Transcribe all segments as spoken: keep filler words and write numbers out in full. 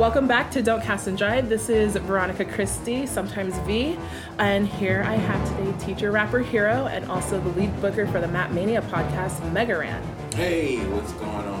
Welcome back to Don't Cast and Drive. This is Veronica Christie, sometimes V, and here I have today teacher, rapper, hero, and also the lead booker for the Map Mania podcast, Mega Ran. Hey, what's going on,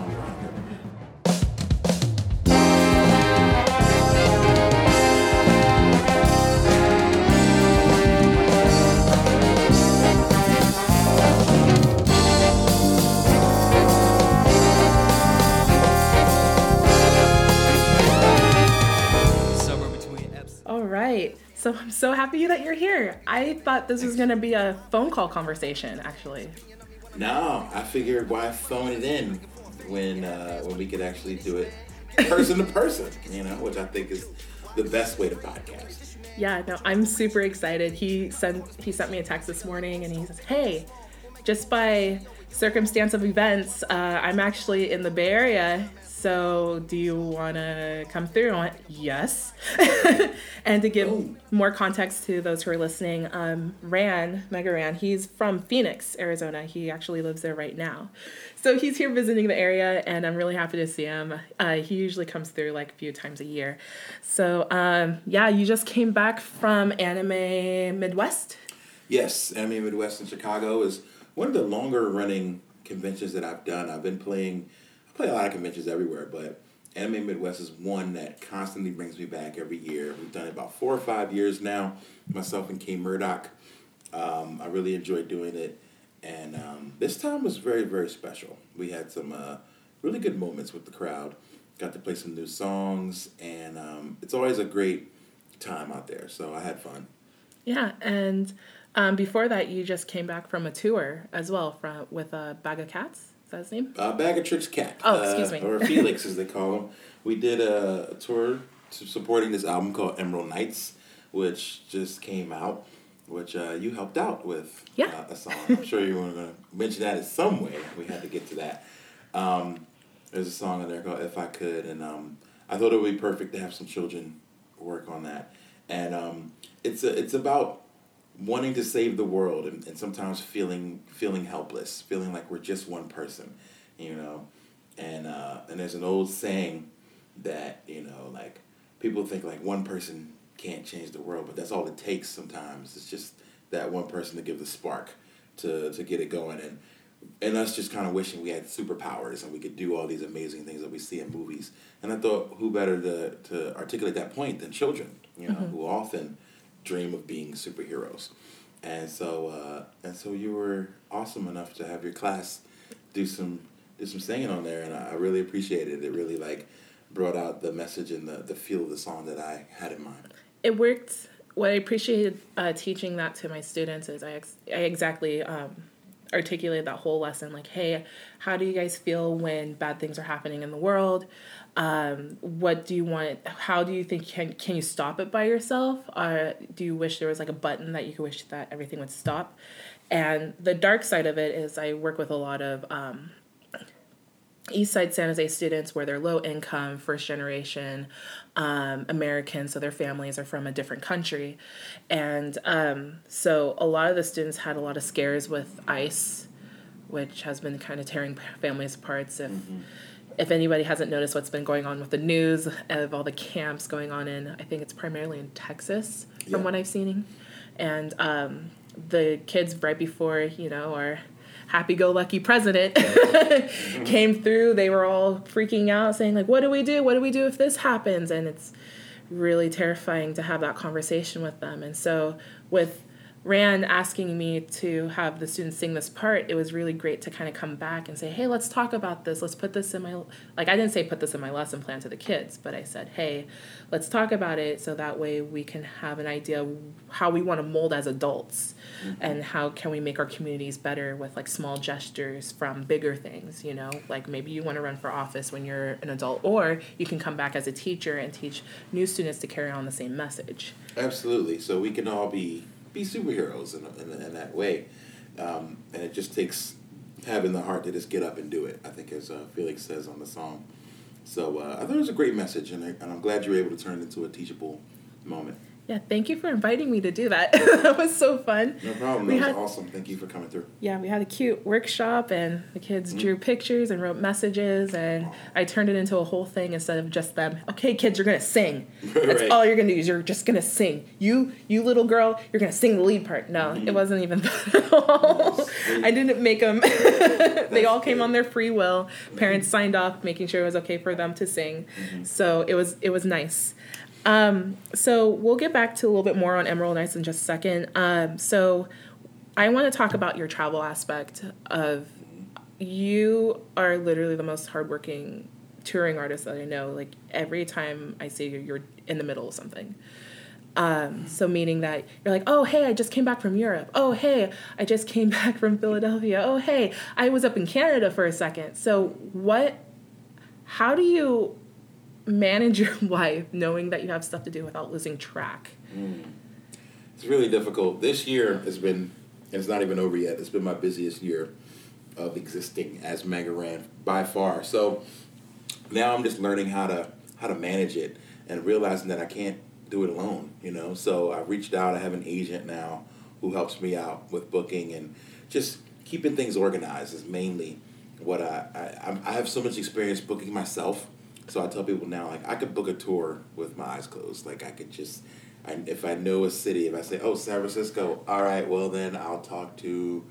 so I'm so happy that you're here. I thought this was going to be a phone call conversation, actually. No, I figured why phone it in when uh, when we could actually do it person to person, you know, which I think is the best way to podcast. Yeah, no, I'm super excited. He sent he sent me a text this morning and he says, hey, just by circumstance of events, uh, I'm actually in the Bay Area. So do you want to come through? I went, yes. And to give Ooh. more context to those who are listening, um, Ran, Mega Ran, he's from Phoenix, Arizona. He actually lives there right now. So he's here visiting the area, and I'm really happy to see him. Uh, he usually comes through like a few times a year. So um, yeah, you just came back from Anime Midwest? Yes, Anime Midwest in Chicago is one of the longer-running conventions that I've done. I've been playing... I play a lot of conventions everywhere, but Anime Midwest is one that constantly brings me back every year. We've done it about four or five years now, myself and K-Murdock. Um, I really enjoyed doing it, and um, this time was very, very special. We had some uh, really good moments with the crowd, got to play some new songs, and um, it's always a great time out there, so I had fun. Yeah, and um, before that, you just came back from a tour as well from with a Bag of Cats. Is that his name? Uh, Bag of Tricks Cat. Oh, excuse me. Uh, or Felix, as they call him. We did a, a tour to supporting this album called Emerald Nights, which just came out, which uh, you helped out with yeah. uh, a song. I'm sure you were going to mention that in some way. We had to get to that. Um, there's a song in there called If I Could, and um, I thought it would be perfect to have some children work on that. And um, it's a, it's about... wanting to save the world and, and sometimes feeling feeling helpless, feeling like we're just one person, you know. And uh, and there's an old saying that, you know, like people think like one person can't change the world, but that's all it takes sometimes. It's just that one person to give the spark to, to get it going. And, and us just kind of wishing we had superpowers and we could do all these amazing things that we see in movies. And I thought who better to, to articulate that point than children, you know, mm-hmm. who often... dream of being superheroes. And so uh, and so you were awesome enough to have your class do some do some singing on there, and I really appreciated it. It really like brought out the message and the, the feel of the song that I had in mind. It worked. What I appreciated uh, teaching that to my students is I, ex- I exactly um, articulated that whole lesson, like, hey, how do you guys feel when bad things are happening in the world? Um, what do you want, how do you think, can can you stop it by yourself? Or do you wish there was like a button that you could wish that everything would stop? And the dark side of it is I work with a lot of um, East Side San Jose students where they're low income, first generation um, American, so their families are from a different country. And um, so a lot of the students had a lot of scares with ICE, which has been kind of tearing families apart. If mm-hmm. If anybody hasn't noticed what's been going on with the news of all the camps going on in, I think it's primarily in Texas, yeah. from what I've seen. And um, the kids right before, you know, our happy-go-lucky president came through, they were all freaking out, saying, like, what do we do? What do we do if this happens? And it's really terrifying to have that conversation with them. And so with Ran asking me to have the students sing this part, it was really great to kind of come back and say, hey, let's talk about this. Let's put this in my, like I didn't say put this in my lesson plan to the kids, but I said, hey, let's talk about it so that way we can have an idea how we want to mold as adults mm-hmm. and how can we make our communities better with like small gestures from bigger things, you know, like maybe you want to run for office when you're an adult or you can come back as a teacher and teach new students to carry on the same message. Absolutely. So we can all be... be superheroes in, in in that way, um, and it just takes having the heart to just get up and do it, I think, as uh, Felix says on the song. So uh, I thought it was a great message, and, I, and I'm glad you were able to turn it into a teachable moment. Yeah, thank you for inviting me to do that. That was so fun. No problem. That we was had, awesome. Thank you for coming through. Yeah, we had a cute workshop, and the kids mm-hmm. drew pictures and wrote messages, and oh. I turned it into a whole thing instead of just them. Okay, kids, you're going to sing. That's right. All you're going to do is you're just going to sing. You, you little girl, you're going to sing the lead part. No, mm-hmm. it wasn't even that at all. That's I didn't make them. They all came great. on their free will. Mm-hmm. Parents signed off, making sure it was okay for them to sing. Mm-hmm. So it was it was nice. Um, so we'll get back to a little bit more on Emerald Nights in just a second. Um, so I want to talk about your travel aspect of you are literally the most hardworking touring artist that I know. Like every time I see you, you're in the middle of something. Um, so meaning that you're like, oh, hey, I just came back from Europe. Oh, hey, I just came back from Philadelphia. Oh, hey, I was up in Canada for a second. So what, how do you manage your life knowing that you have stuff to do without losing track? Mm. It's really difficult. This year has been, and it's not even over yet, it's been my busiest year of existing as Mega Ran by far. So now I'm just learning how to how to manage it and realizing that I can't do it alone, you know? So I reached out. I have an agent now who helps me out with booking and just keeping things organized is mainly what I, I, I have so much experience booking myself. So I tell people now, like, I could book a tour with my eyes closed. Like, I could just, I, if I know a city, if I say, oh, San Francisco, all right, well, then I'll talk to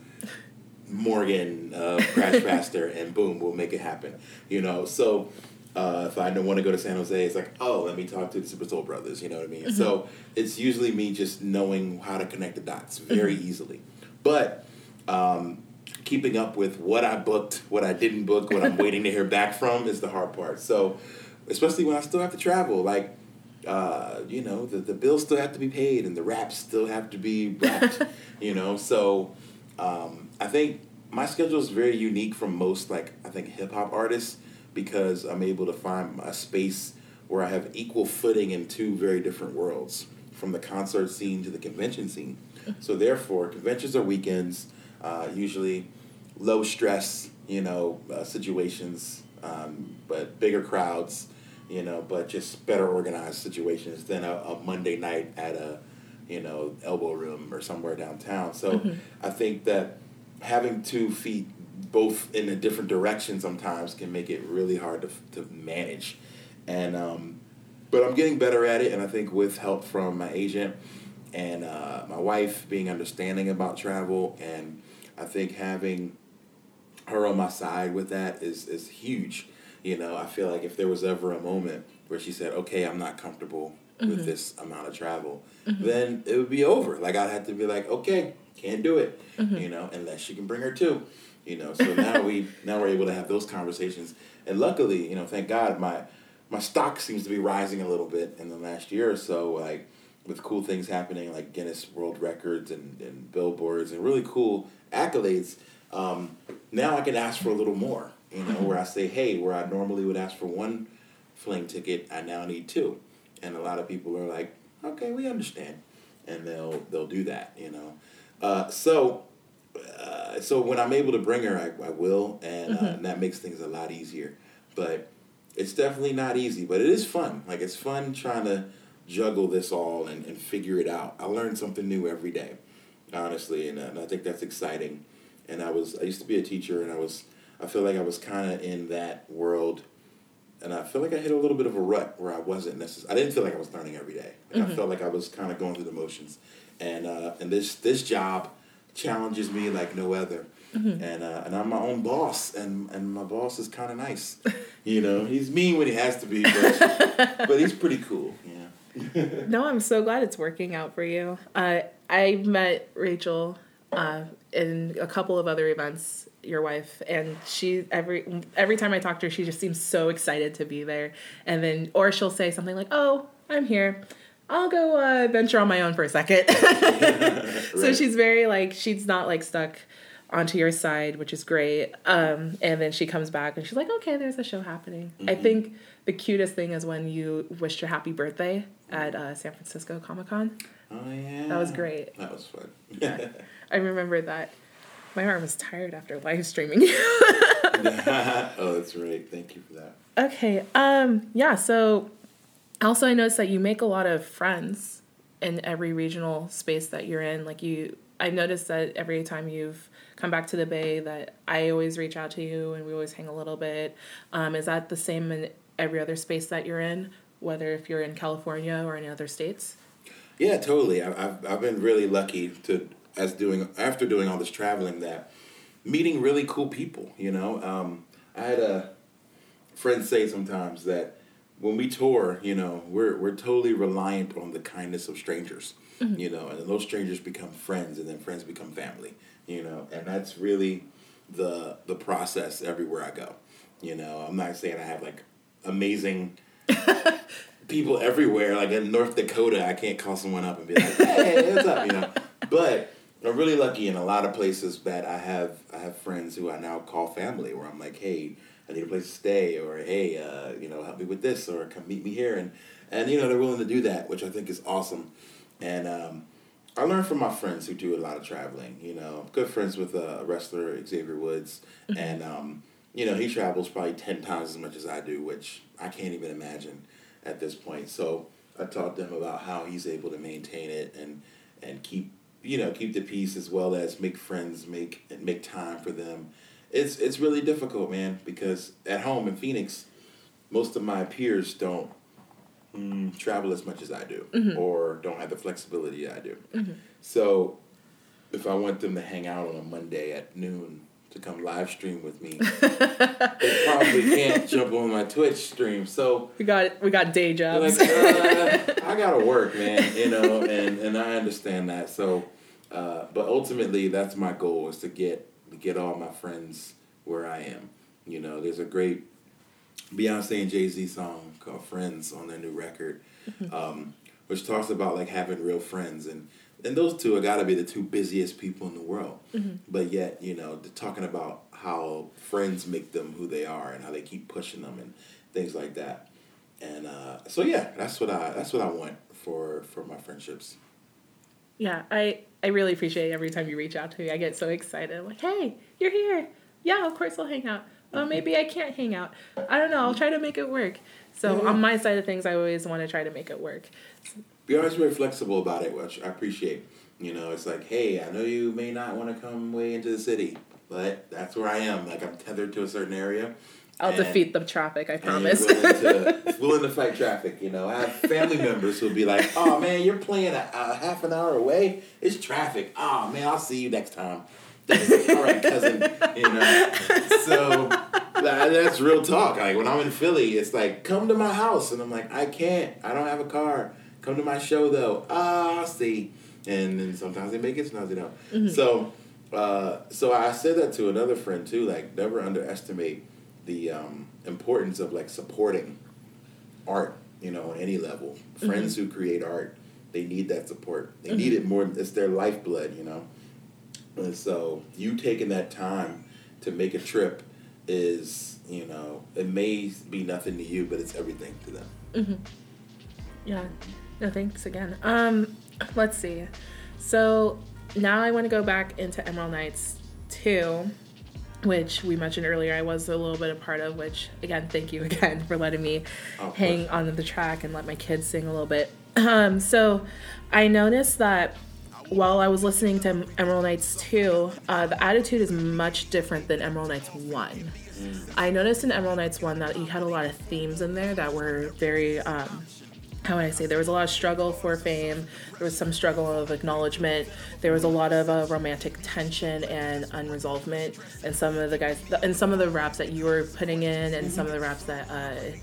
Morgan, uh, Crash Faster, and boom, we'll make it happen. You know, so uh, if I don't want to go to San Jose, it's like, oh, let me talk to the Super Soul Brothers, you know what I mean? Mm-hmm. So it's usually me just knowing how to connect the dots very mm-hmm. easily. But um, keeping up with what I booked, what I didn't book, what I'm waiting to hear back from is the hard part. So, especially when I still have to travel, like, uh, you know, the, the bills still have to be paid and the raps still have to be wrapped, you know. So, um, I think my schedule is very unique from most, like, I think hip-hop artists because I'm able to find a space where I have equal footing in two very different worlds, from the concert scene to the convention scene. So, therefore, conventions are weekends, Uh, usually low stress, you know, uh, situations, um, but bigger crowds, you know, but just better organized situations than a, a Monday night at a, you know, elbow room or somewhere downtown. So mm-hmm. I think that having two feet both in a different direction sometimes can make it really hard to to manage. And um, but I'm getting better at it, and I think with help from my agent and uh, my wife being understanding about travel, and I think having her on my side with that is, is huge. You know, I feel like if there was ever a moment where she said, okay, I'm not comfortable mm-hmm. with this amount of travel, mm-hmm. then it would be over. Like, I'd have to be like, okay, can't do it, mm-hmm. you know, unless she can bring her too. You know, so now, we, now we're able to have those conversations. And luckily, you know, thank God, my my stock seems to be rising a little bit in the last year or so, like, with cool things happening like Guinness World Records and, and billboards and really cool accolades, um, now I can ask for a little more, you know, where I say, hey, where I normally would ask for one fling ticket, I now need two. And a lot of people are like, okay, we understand. And they'll they'll do that, you know. Uh, so uh, so when I'm able to bring her, I, I will, and, mm-hmm. uh, and that makes things a lot easier. But it's definitely not easy, but it is fun. Like, it's fun trying to juggle this all and, and figure it out. I learn something new every day, honestly, and, uh, and I think that's exciting. And I was I used to be a teacher, and I was I feel like I was kind of in that world, and I feel like I hit a little bit of a rut where I wasn't necessarily, I didn't feel like I was learning every day. Like, mm-hmm. I felt like I was kind of going through the motions, and uh, and this this job challenges me like no other. Mm-hmm. And uh, and I'm my own boss, and, and my boss is kind of nice. You know, he's mean when he has to be, but, but he's pretty cool. Yeah. No, I'm so glad it's working out for you. Uh, I met Rachel uh, in a couple of other events, your wife, and she every every time I talk to her, she just seems so excited to be there. And then, or she'll say something like, "Oh, I'm here. I'll go uh, venture on my own for a second." Right. So she's very like she's not like stuck onto your side, which is great. Um, and then she comes back and she's like, okay, there's a show happening. Mm-hmm. I think the cutest thing is when you wished her happy birthday at uh, San Francisco Comic-Con. Oh, yeah. That was great. That was fun. Yeah. I remember that. My arm was tired after live streaming. Oh, that's right. Thank you for that. Okay. Um, yeah, so also I noticed that you make a lot of friends in every regional space that you're in. Like you, I've noticed that every time you've come back to the Bay that I always reach out to you and we always hang a little bit. Um, is that the same in every other space that you're in, whether if you're in California or in other states? Yeah, totally. I, I've I've been really lucky to as doing after doing all this traveling that meeting really cool people. You know, um, I had a friend say sometimes that when we tour, you know, we're we're totally reliant on the kindness of strangers. Mm-hmm. You know, and then those strangers become friends, and then friends become family, you know, and that's really the the process everywhere I go. You know, I'm not saying I have, like, amazing people everywhere. Like, in North Dakota, I can't call someone up and be like, hey, what's up, you know. But I'm really lucky in a lot of places that I have I have friends who I now call family, where I'm like, hey, I need a place to stay, or hey, uh, you know, help me with this, or come meet me here. And, and you know, they're willing to do that, which I think is awesome. And um, I learned from my friends who do a lot of traveling, you know. I'm good friends with a uh, wrestler, Xavier Woods, mm-hmm. and, um, you know, he travels probably ten times as much as I do, which I can't even imagine at this point. So I taught them about how he's able to maintain it and, and keep, you know, keep the peace as well as make friends, make and make time for them. It's it's really difficult, man, because at home in Phoenix, most of my peers don't Mm, travel as much as I do, mm-hmm. or don't have the flexibility I do. Mm-hmm. So if I want them to hang out on a Monday at noon to come live stream with me, they probably can't jump on my Twitch stream. So we got we got day jobs. Like, uh, I gotta work, man. You know, and, and I understand that. So, uh, but ultimately, that's my goal, is to get to get all my friends where I am. You know, there's a great Beyoncé and Jay-Z song called Friends on their new record, mm-hmm. um, which talks about, like, having real friends. And, and those two have got to be the two busiest people in the world. Mm-hmm. But yet, you know, talking about how friends make them who they are and how they keep pushing them and things like that. And uh, so, yeah, that's what I that's what I want for, for my friendships. Yeah, I, I really appreciate it every time you reach out to me. I get so excited. I'm like, hey, you're here. Yeah, of course I'll hang out. Well, maybe I can't hang out. I don't know. I'll try to make it work. So mm-hmm. on my side of things, I always want to try to make it work. You're always very flexible about it, which I appreciate. You know, it's like, hey, I know you may not want to come way into the city, but that's where I am. Like, I'm tethered to a certain area. I'll and, defeat the traffic, I promise. And you're willing to, willing to fight traffic, you know. I have family members who'll be like, oh, man, you're playing a, a half an hour away. It's traffic. Oh, man, I'll see you next time. All right, cousin, you know. So that's real talk. Like, when I'm in Philly, it's like, come to my house, and I'm like, I can't. I don't have a car. Come to my show though. Ah, see. And then sometimes they make it, sometimes they don't. Mm-hmm. So, uh, so I said that to another friend too. Like, never underestimate the um, importance of, like, supporting art. You know, on any level, friends mm-hmm. who create art, they need that support. They mm-hmm. need it more. It's their lifeblood. You know. And so you taking that time to make a trip is, you know, it may be nothing to you, but it's everything to them. Mm-hmm. Yeah. No, thanks again. Um, let's see. So now I want to go back into Emerald Nights two, which we mentioned earlier I was a little bit a part of, which, again, thank you again for letting me oh, hang course. on the track and let my kids sing a little bit. Um, so I noticed that while I was listening to Emerald Nights two, uh, the attitude is much different than Emerald Nights one. I noticed in Emerald Nights one that you had a lot of themes in there that were very, um, how would I say, there was a lot of struggle for fame, there was some struggle of acknowledgement, there was a lot of uh, romantic tension and unresolvedment, and some of the guys, and some of the raps that you were putting in, and some of the raps that... Uh,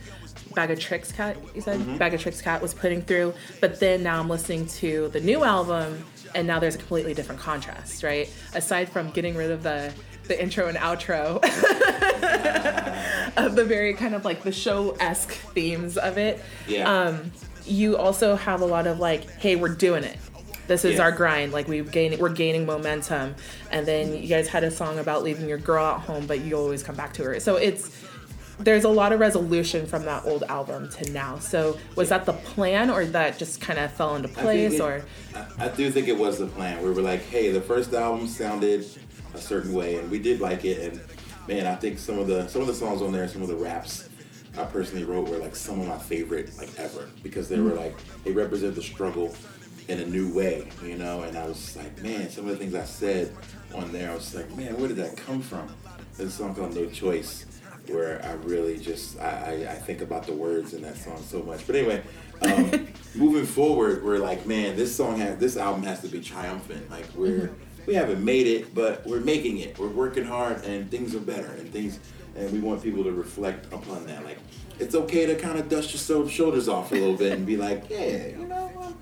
Bag of Tricks Cat, you said? Mm-hmm. Bag of Tricks Cat was putting through, but then now I'm listening to the new album, and now there's a completely different contrast, right? Aside from getting rid of the, the intro and outro of the very kind of like the show-esque themes of it, yeah. um, you also have a lot of like, hey, we're doing it. This is yeah. our grind. Like, we've gained, we're gaining momentum. And then you guys had a song about leaving your girl at home, but you always come back to her. So it's, there's a lot of resolution from that old album to now. So was that the plan, or that just kind of fell into place? I it, or I, I do think it was the plan. We were like, hey, the first album sounded a certain way, and we did like it. And, man, I think some of the some of the songs on there, some of the raps I personally wrote were, like, some of my favorite, like, ever. Because they were, like, they represent the struggle in a new way, you know, and I was like, man, some of the things I said on there, I was like, man, where did that come from? There's a song called No Choice where I really just, I, I, I think about the words in that song so much. But anyway, um, moving forward, we're like, man, this song has, this album has to be triumphant. Like, we're, we haven't made it, but we're making it. We're working hard, and things are better, and things, and we want people to reflect upon that. Like, it's okay to kind of dust your shoulders off a little bit and be like, yeah, you know,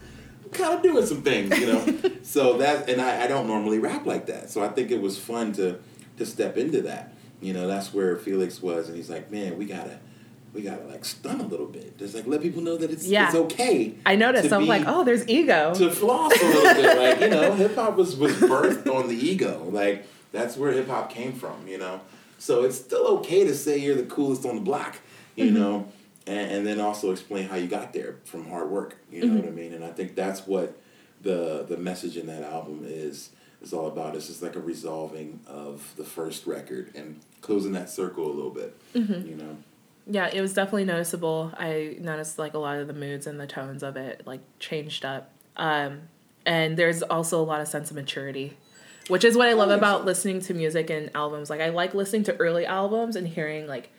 I'm kind of doing some things, you know. So that, and I, I don't normally rap like that. So I think it was fun to, to step into that. You know, that's where Felix was, and he's like, man, we gotta, we gotta like stun a little bit. Just like let people know that it's yeah. it's okay. I noticed. So I'm like, oh, there's ego. To floss a little bit, like, you know, hip hop was, was birthed on the ego. Like, that's where hip hop came from, you know. So it's still okay to say you're the coolest on the block, you mm-hmm. know, and, and then also explain how you got there from hard work. You know mm-hmm. what I mean? And I think that's what the the message in that album is. It's all about. It's just like a resolving of the first record and closing that circle a little bit, mm-hmm. you know? Yeah, it was definitely noticeable. I noticed, like, a lot of the moods and the tones of it, like, changed up. Um, and there's also a lot of sense of maturity, which is what I love I about so. listening to music and albums. Like, I like listening to early albums and hearing, like,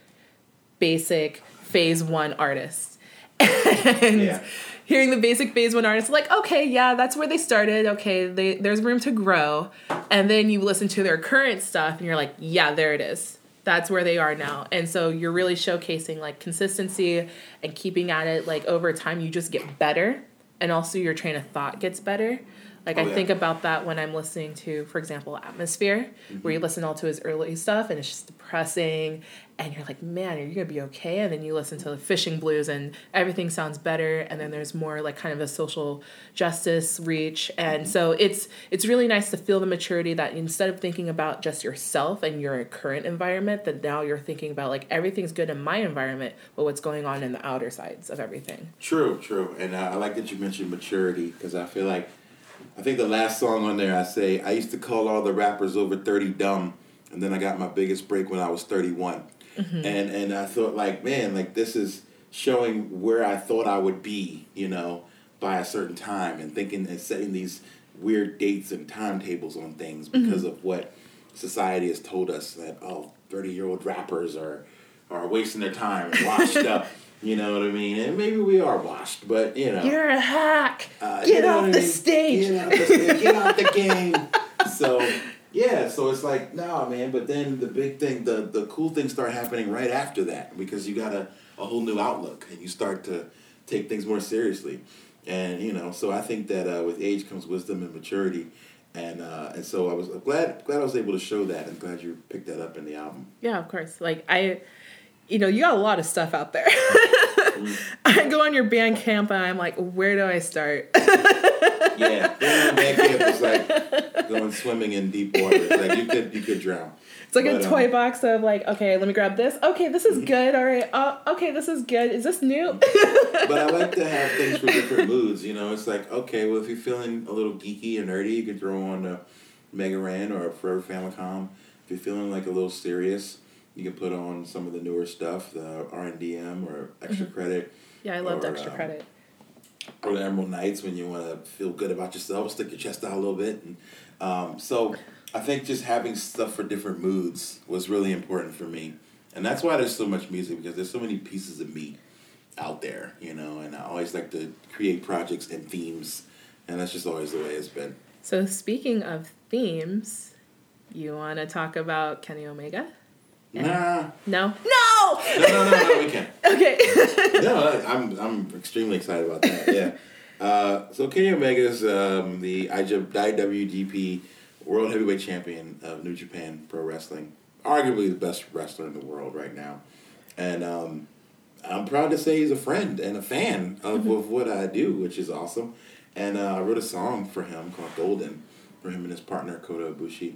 basic phase one artists. and yeah. Hearing the basic phase one artists, like, okay, yeah, that's where they started. Okay, they, there's room to grow. And then you listen to their current stuff, and you're like, yeah, there it is. That's where they are now. And so you're really showcasing, like, consistency and keeping at it. Like, over time, you just get better. And also your train of thought gets better. Like, oh, I yeah. think about that when I'm listening to, for example, Atmosphere, mm-hmm. where you listen all to his early stuff, and it's just depressing, and you're like, man, are you going to be okay? And then you listen to the Fishing Blues, and everything sounds better, and then there's more, like, kind of a social justice reach. And mm-hmm. so it's it's really nice to feel the maturity that instead of thinking about just yourself and your current environment, that now you're thinking about, like, everything's good in my environment, but what's going on in the outer sides of everything. True, true. And uh, I like that you mentioned maturity, because I feel like, I think the last song on there, I say, I used to call all the rappers over thirty dumb, and then I got my biggest break when I was thirty-one. Mm-hmm. And and I thought, like, man, like, this is showing where I thought I would be, you know, by a certain time, and thinking and setting these weird dates and timetables on things because mm-hmm. of what society has told us, that, oh, thirty-year-old rappers are, are wasting their time and washed up. You know what I mean? And maybe we are washed, but, you know. You're a hack. Uh, Get off the stage. Get out the stage. Get out the game. So, yeah. So it's like, nah, man. But then the big thing, the, the cool things start happening right after that, because you got a, a whole new outlook, and you start to take things more seriously. And, you know, so I think that uh, with age comes wisdom and maturity. And uh, and so I was glad glad I was able to show that, and glad you picked that up in the album. Yeah, of course. Like, I... You know, you got a lot of stuff out there. I go on your Bandcamp, and I'm like, where do I start? Yeah, going on Bandcamp is like going swimming in deep water. It's like you could you could drown. It's like but, a toy um, box of like, okay, let me grab this. Okay, this is mm-hmm. good. All right. Uh, okay, this is good. Is this new? But I like to have things for different moods. You know, it's like, okay, well, if you're feeling a little geeky and nerdy, you could throw on a Mega Ran or a Forever Famicom. If you're feeling like a little serious, you can put on some of the newer stuff, the R and D M or Extra mm-hmm. Credit. Yeah, I loved or, Extra um, Credit. Or the Emerald Nights, when you want to feel good about yourself, stick your chest out a little bit. And um, so I think just having stuff for different moods was really important for me. And that's why there's so much music, because there's so many pieces of me out there, you know. And I always like to create projects and themes, and that's just always the way it's been. So speaking of themes, you want to talk about Kenny Omega? Nah. No. No. No. No. No. No. We can't. Okay. No, I'm I'm extremely excited about that. Yeah. Uh, so Kenny Omega is um, the I W G P World Heavyweight Champion of New Japan Pro Wrestling, arguably the best wrestler in the world right now, and um, I'm proud to say he's a friend and a fan of, mm-hmm. of what I do, which is awesome. And uh, I wrote a song for him called Golden for him and his partner Kota Ibushi,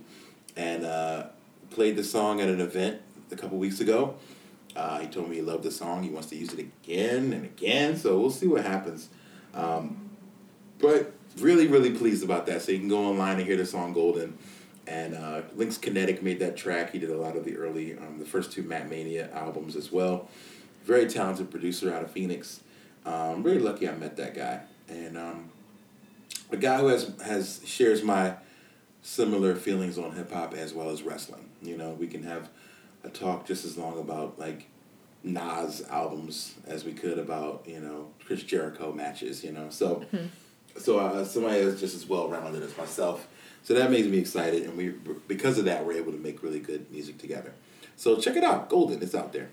and uh, played the song at an event a couple weeks ago. Uh, he told me he loved the song. He wants to use it again and again. So we'll see what happens. Um, but really, really pleased about that. So you can go online and hear the song Golden. And uh, Lynx Kinetic made that track. He did a lot of the early, um, the first two Map Mania albums as well. Very talented producer out of Phoenix. Um, really lucky I met that guy. And um, a guy who has, has shares my similar feelings on hip hop as well as wrestling. You know, we can have a talk just as long about like Nas albums as we could about, you know, Chris Jericho matches. You know, so mm-hmm. so uh, somebody that's just as well rounded as myself. So that makes me excited, and we because of that we're able to make really good music together. So check it out, Golden. It's out there.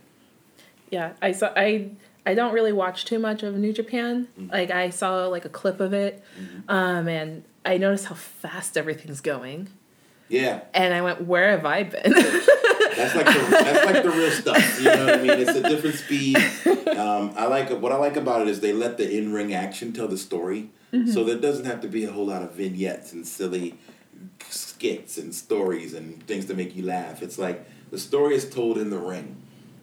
Yeah, I saw. I I don't really watch too much of New Japan. Mm-hmm. Like I saw like a clip of it, mm-hmm. um, and I noticed how fast everything's going. Yeah. And I went, where have I been? That's like the, that's like the real stuff. You know what I mean? It's a different speed. Um, I like what I like about it is they let the in-ring action tell the story, mm-hmm. so there doesn't have to be a whole lot of vignettes and silly skits and stories and things to make you laugh. It's like the story is told in the ring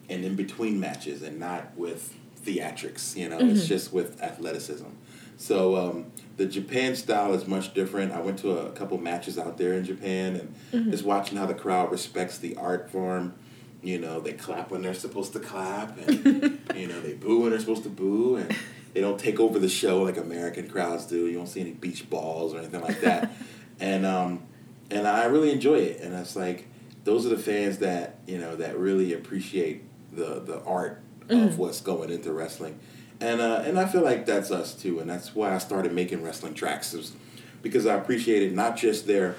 and in between matches, and not with theatrics. You know, mm-hmm. it's just with athleticism. So um, the Japan style is much different. I went to a couple matches out there in Japan, and mm-hmm. just watching how the crowd respects the art form. You know, they clap when they're supposed to clap, and you know, they boo when they're supposed to boo, and they don't take over the show like American crowds do. You don't see any beach balls or anything like that. And um, and I really enjoy it. And it's like those are the fans that, you know, that really appreciate the the art mm-hmm. of what's going into wrestling. And uh, and I feel like that's us too, and that's why I started making wrestling tracks, was because I appreciated not just their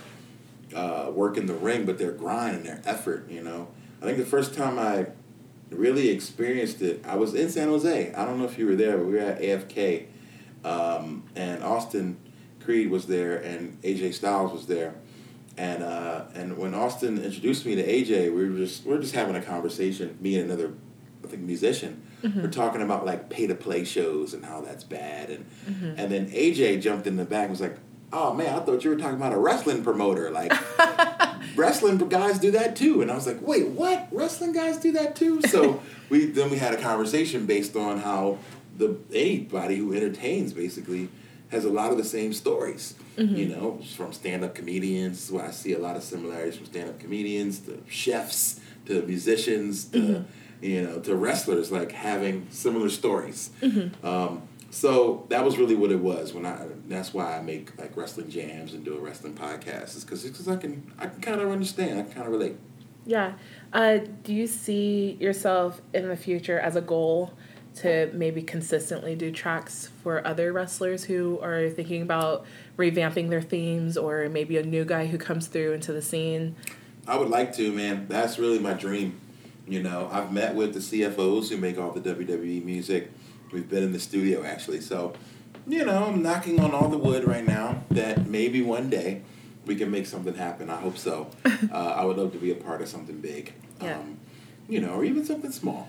uh, work in the ring, but their grind and their effort. You know, I think the first time I really experienced it, I was in San Jose. I don't know if you were there, but we were at A F K, um, and Austin Creed was there, and A J Styles was there, and uh, and when Austin introduced me to A J, we were just we were just having a conversation, me and another, I think, musician. Mm-hmm. We're talking about like pay-to-play shows and how that's bad, and mm-hmm. and then A J jumped in the back and was like, "Oh man, I thought you were talking about a wrestling promoter. Like wrestling guys do that too." And I was like, "Wait, what? Wrestling guys do that too?" So we then we had a conversation based on how the anybody who entertains basically has a lot of the same stories, mm-hmm. you know, from stand-up comedians. Where I see a lot of similarities from stand-up comedians to chefs to musicians to. Mm-hmm. You know, to wrestlers, like having similar stories. Mm-hmm. Um, so that was really what it was. When I, that's why I make like wrestling jams and do a wrestling podcast, is because I can I can kind of understand, I can kind of relate. Yeah. Uh, do you see yourself in the future as a goal to maybe consistently do tracks for other wrestlers who are thinking about revamping their themes, or maybe a new guy who comes through into the scene? I would like to, man. That's really my dream. You know, I've met with the C F Os who make all the W W E music. We've been in the studio, actually. So, you know, I'm knocking on all the wood right now that maybe one day we can make something happen. I hope so. uh, I would love to be a part of something big, yeah. um, you know, or even something small.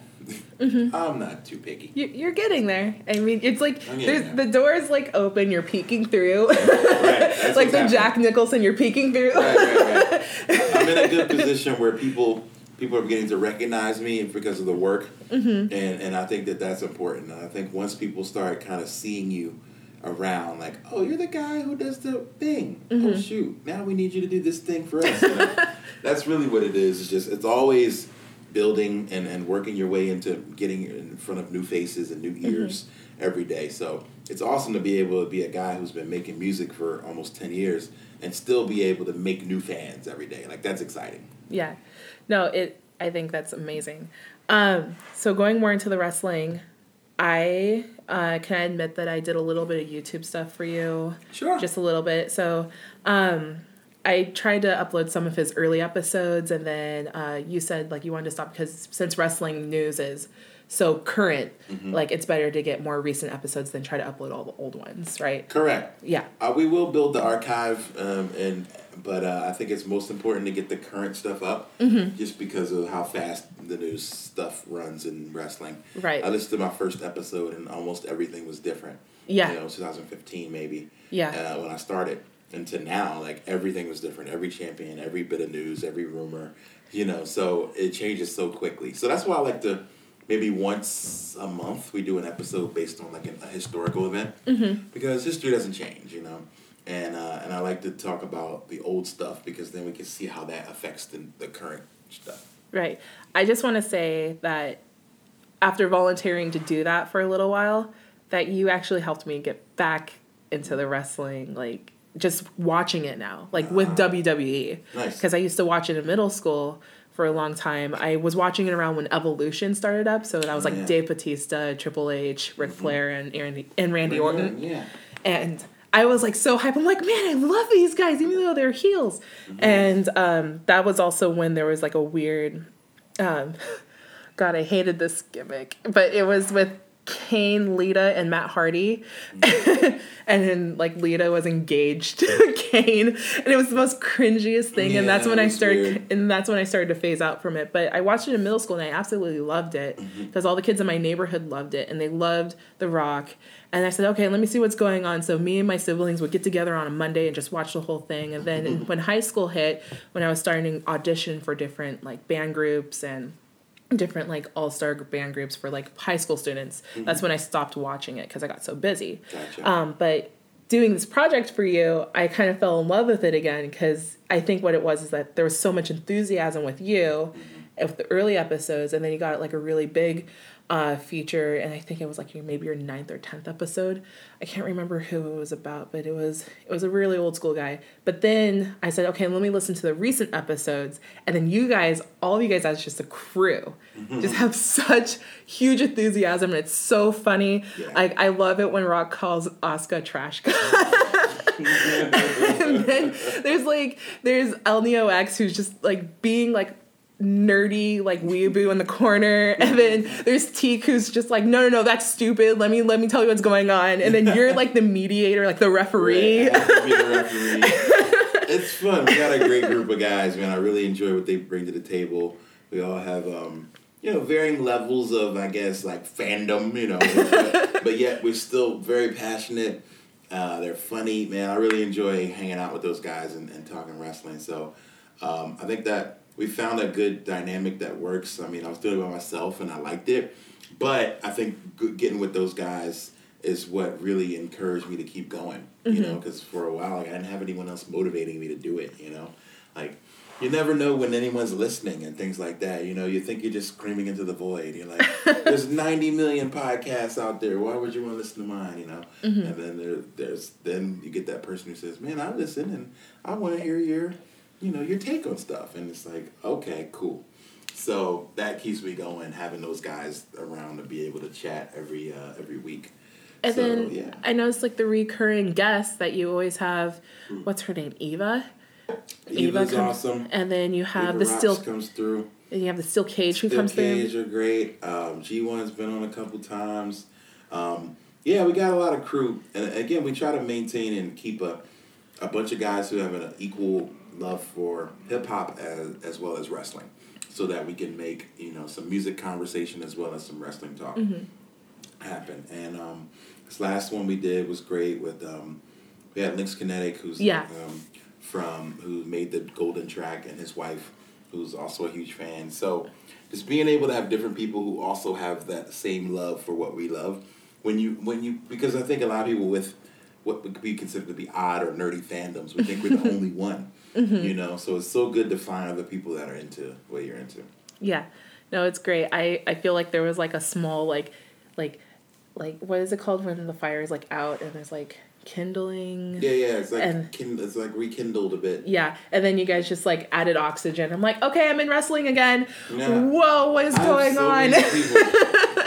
Mm-hmm. I'm not too picky. You're getting there. I mean, it's like the door is like open. You're peeking through. Right, right. Like the happening. Jack Nicholson, you're peeking through. Right, right, right. I'm in a good position where people... People are beginning to recognize me because of the work, mm-hmm. and, and I think that that's important. And I think once people start kind of seeing you around, like, oh, you're the guy who does the thing. Mm-hmm. Oh, shoot, now we need you to do this thing for us. You know? That's really what it is. It's just it's always building and, and working your way into getting in front of new faces and new ears mm-hmm. every day. So it's awesome to be able to be a guy who's been making music for almost ten years and still be able to make new fans every day. Like, that's exciting. Yeah. No, it. I think that's amazing. Um, so going more into the wrestling, I uh, can I admit that I did a little bit of YouTube stuff for you? Sure. Just a little bit. So um, I tried to upload some of his early episodes, and then uh, you said like you wanted to stop because since wrestling news is so current, mm-hmm. like it's better to get more recent episodes than try to upload all the old ones, right? Correct. Yeah. Uh, we will build the archive um, and... But uh, I think it's most important to get the current stuff up mm-hmm. just because of how fast the new stuff runs in wrestling. Right. I listened to my first episode and almost everything was different. Yeah. You know, twenty fifteen maybe. Yeah. Uh, when I started until now, like everything was different. Every champion, every bit of news, every rumor, you know, so it changes so quickly. So that's why I like to maybe once a month we do an episode based on like a historical event mm-hmm. because history doesn't change, you know. And uh, and I like to talk about the old stuff because then we can see how that affects the, the current stuff. Right. I just want to say that after volunteering to do that for a little while, that you actually helped me get back into the wrestling, like just watching it now, like with uh, W W E. Nice. Because I used to watch it in middle school for a long time. I was watching it around when Evolution started up, so that was like yeah. Dave Bautista, Triple H, Ric mm-hmm. Flair, and Randy, and Randy Orton. Yeah. And I was like so hyped. I'm like, man, I love these guys, even though they're heels. Mm-hmm. And um, that was also when there was like a weird, um, God, I hated this gimmick, but it was with Kane, Lita, and Matt Hardy. Mm-hmm. And then like Lita was engaged to Kane, and it was the most cringiest thing. Yeah, and that's when I started, weird. and that's when I started to phase out from it. But I watched it in middle school, and I absolutely loved it because mm-hmm. all the kids in my neighborhood loved it, and they loved The Rock. And I said, okay, let me see what's going on. So me and my siblings would get together on a Monday and just watch the whole thing. And then when high school hit, when I was starting to audition for different like band groups and different like all-star band groups for like high school students, mm-hmm. that's when I stopped watching it because I got so busy. Gotcha. Um, but doing this project for you, I kind of fell in love with it again because I think what it was is that there was so much enthusiasm with you mm-hmm. with the early episodes, and then you got like a really big... Uh, feature, and I think it was like maybe your ninth or tenth episode. I can't remember who it was about, but it was it was a really old school guy. But then I said, okay, let me listen to the recent episodes, and then you guys, all of you guys as just a crew, mm-hmm. just have such huge enthusiasm, and it's so funny. Yeah. Like I love it when Rock calls Asuka trash guy. And then there's like there's El Neo X who's just like being like nerdy like weeaboo in the corner, and then there's Teak who's just like no no no that's stupid, let me let me tell you what's going on, and then you're like the mediator, like the referee. Yeah, I have to be the referee. It's fun. We got a great group of guys, man. I really enjoy what they bring to the table. We all have um you know varying levels of I guess like fandom, you know, but, but yet we're still very passionate. Uh they're funny, man. I really enjoy hanging out with those guys and, and talking wrestling. So um I think that we found a good dynamic that works. I mean, I was doing it by myself, and I liked it. But I think getting with those guys is what really encouraged me to keep going, you mm-hmm. know, because for a while, like, I didn't have anyone else motivating me to do it, you know. Like, you never know when anyone's listening and things like that, you know. You think you're just screaming into the void. You're like, there's ninety million podcasts out there. Why would you want to listen to mine, you know? Mm-hmm. And then there, there's then you get that person who says, man, I listen, and I want to hear your... you know, your take on stuff. And it's like, okay, cool. So that keeps me going, having those guys around to be able to chat every uh, every week. And so, then yeah. I noticed, like, the recurring guests that you always have. Mm. What's her name? Eva? Eva's Eva comes, awesome. And then you have Eva the Steel... comes through. And you have the Steel Cage who Steel comes Cage through. Steel Cage are great. Um, G one's been on a couple times. Um, yeah, we got a lot of crew. And, again, we try to maintain and keep a, a bunch of guys who have an equal... love for hip-hop as, as well as wrestling, so that we can make, you know, some music conversation as well as some wrestling talk mm-hmm. happen. And um, this last one we did was great with um, we had Lynx Kinetic, who's yeah. um, from who made the Golden track, and his wife, who's also a huge fan. So just being able to have different people who also have that same love for what we love, when you when you because I think a lot of people with what would be considered to be odd or nerdy fandoms, we think we're the only one. Mm-hmm. You know, so it's so good to find other people that are into what you're into. Yeah. No, it's great. I, I feel like there was like a small like like like what is it called when the fire is like out and there's like kindling. Yeah, yeah, it's like and, kind, it's like rekindled a bit. Yeah, and then you guys just like added oxygen. I'm like, okay, I'm in wrestling again. Yeah. Whoa, what is I going so on?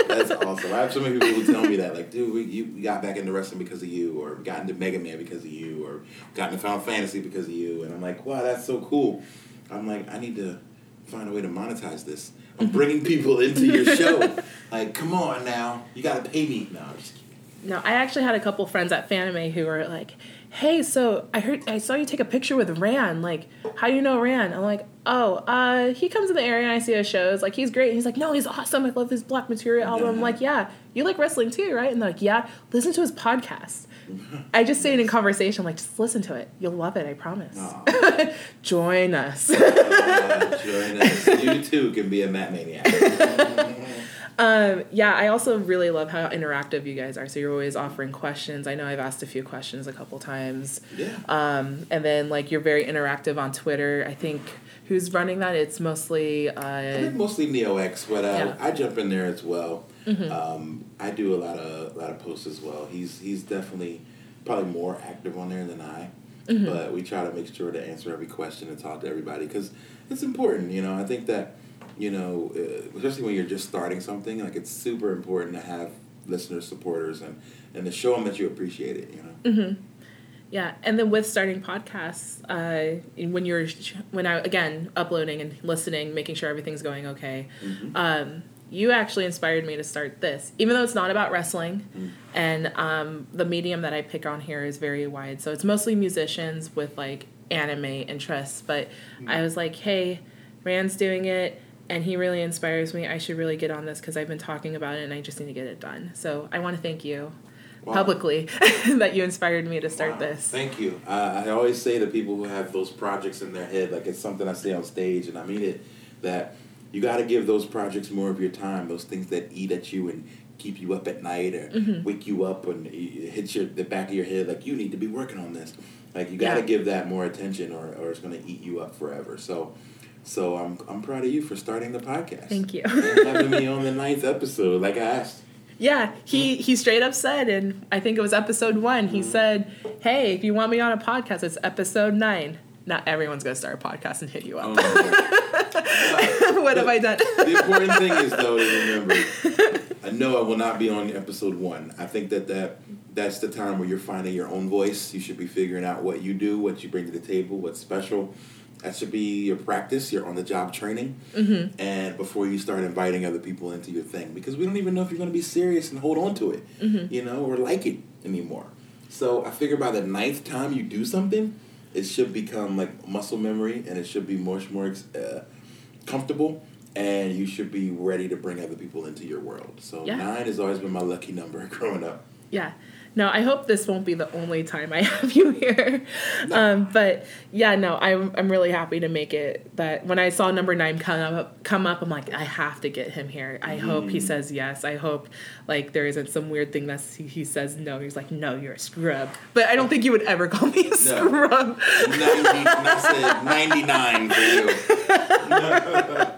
That's awesome. I have so many people who tell me that, like, dude, we you got back into wrestling because of you, or got into Mega Man because of you, or got into Final Fantasy because of you. And I'm like, wow, that's so cool. I'm like, I need to find a way to monetize this. I'm bringing people into your show. Like, come on now. You got to pay me. No, I'm just kidding. No, I actually had a couple friends at Fanime who were like, hey, so I heard, I saw you take a picture with Ran. Like, how do you know Ran? I'm like, oh, uh, he comes in the area and I see his shows. Like, he's great. And he's like, no, he's awesome. I love his Black Materia album. Yeah. I'm like, yeah, you like wrestling too, right? And they're like, yeah, listen to his podcast. I just stayed in conversation. I'm like, just listen to it. You'll love it. I promise. Join us. uh, join us. You too can be a Map Maniac. Um, yeah, I also really love how interactive you guys are. So you're always offering questions. I know I've asked a few questions a couple times. Yeah. Um, and then, like, you're very interactive on Twitter. I think who's running that? It's mostly... Uh, I think mostly Neo X, but uh, yeah. I jump in there as well. Mm-hmm. Um, I do a lot of a lot of posts as well. He's he's definitely probably more active on there than I. Mm-hmm. But we try to make sure to answer every question and talk to everybody because it's important. You know, I think that, you know, especially when you're just starting something, like it's super important to have listeners, supporters, and, and to show them that you appreciate it, you know? Mm-hmm. Yeah, and then with starting podcasts, uh, when you're, when I, again, uploading and listening, making sure everything's going okay, mm-hmm. um, you actually inspired me to start this. Even though it's not about wrestling, mm-hmm. and um, the medium that I pick on here is very wide, so it's mostly musicians with, like, anime interests, but mm-hmm. I was like, hey, Rand's doing it, and he really inspires me. I should really get on this because I've been talking about it, and I just need to get it done. So I want to thank you. Wow. Publicly that you inspired me to start wow. this. Thank you. Uh, I always say to people who have those projects in their head, like it's something I say on stage, and I mean it, that you got to give those projects more of your time, those things that eat at you and keep you up at night or mm-hmm. wake you up and hit your, the back of your head like you need to be working on this. Like you got to yeah. give that more attention or, or it's going to eat you up forever. So so I'm I'm proud of you for starting the podcast. Thank you. And having me on the ninth episode, like I asked. Yeah, he, he straight up said, and I think it was episode one, he said, hey, if you want me on a podcast, it's episode nine. Not everyone's going to start a podcast and hit you up. Oh, no. what but have I done? The important thing is, though, to remember, I know I will not be on episode one. I think that, that that's the time where you're finding your own voice. You should be figuring out what you do, what you bring to the table, what's special. That should be your practice, your on-the-job training, mm-hmm. and before you start inviting other people into your thing. Because we don't even know if you're going to be serious and hold on to it, mm-hmm. you know, or like it anymore. So I figure by the ninth time you do something, it should become, like, muscle memory, and it should be much more uh, comfortable, and you should be ready to bring other people into your world. So yeah. nine has always been my lucky number growing up. Yeah. No, I hope this won't be the only time I have you here. No. Um, but, yeah, no, I'm, I'm really happy to make it. That when I saw number nine come up, come up, I'm like, I have to get him here. I mm. hope he says yes. I hope, like, there isn't some weird thing that he, he says no. He's like, no, you're a scrub. But I don't think you would ever call me a no. scrub. ninety, I said ninety-nine for you. No.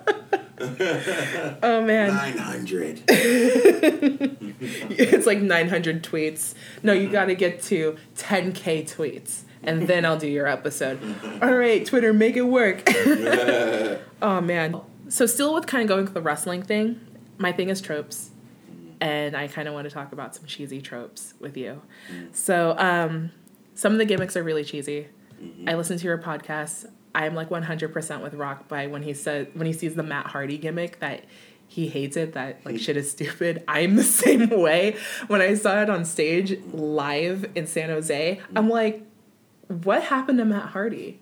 Oh, man. nine hundred. It's like nine hundred tweets. No, you got to get to ten K tweets, and then I'll do your episode. All right, Twitter, make it work. Oh, man. So still with kind of going to the wrestling thing, my thing is tropes, and I kind of want to talk about some cheesy tropes with you. So um, some of the gimmicks are really cheesy. I listen to your podcast. I'm like one hundred percent with Rock by when he says when he sees the Matt Hardy gimmick that he hates it, that like shit is stupid. I'm the same way. When I saw it on stage live in San Jose, I'm like, what happened to Matt Hardy?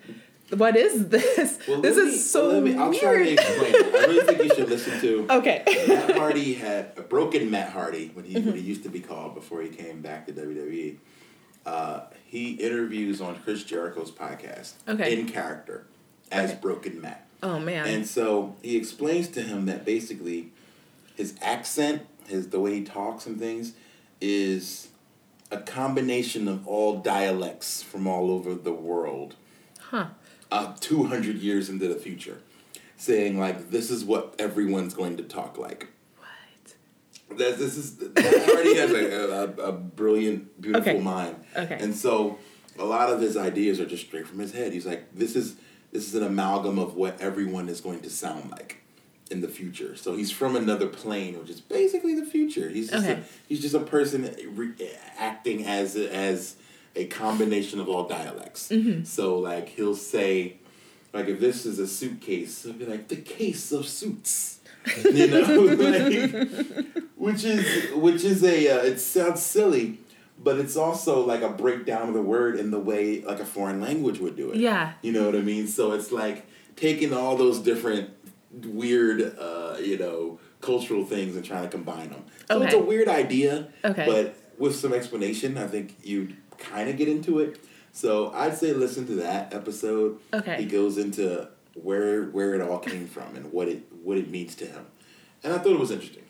What is this? Well, this is me, so well, me, I'll weird. I'll try to explain it. I really think you should listen to. Okay. Matt Hardy had a broken Matt Hardy, what he, mm-hmm. what he used to be called before he came back to W W E. Uh, he interviews on Chris Jericho's podcast okay. in character as okay. Broken Matt. Oh, man. And so he explains to him that basically his accent, his the way he talks and things, is a combination of all dialects from all over the world. Huh. Uh, two hundred years into the future. Saying, like, this is what everyone's going to talk like. That this is that already has a, a, a brilliant, beautiful okay. mind, okay. and so a lot of his ideas are just straight from his head. He's like, this is this is an amalgam of what everyone is going to sound like in the future. So he's from another plane, which is basically the future. He's just okay. a, he's just a person re- acting as a, as a combination of all dialects. Mm-hmm. So like he'll say, like if this is a suitcase, he'll be like the case of suits. You know, like, which is which is a uh, it sounds silly, but it's also like a breakdown of the word in the way like a foreign language would do it. Yeah, you know what I mean. So it's like taking all those different weird, uh, you know, cultural things and trying to combine them. So okay. it's a weird idea. Okay, but with some explanation, I think you'd kind of get into it. So I'd say listen to that episode. Okay, he goes into where where it all came from and what it what it means to him. And I thought it was interesting.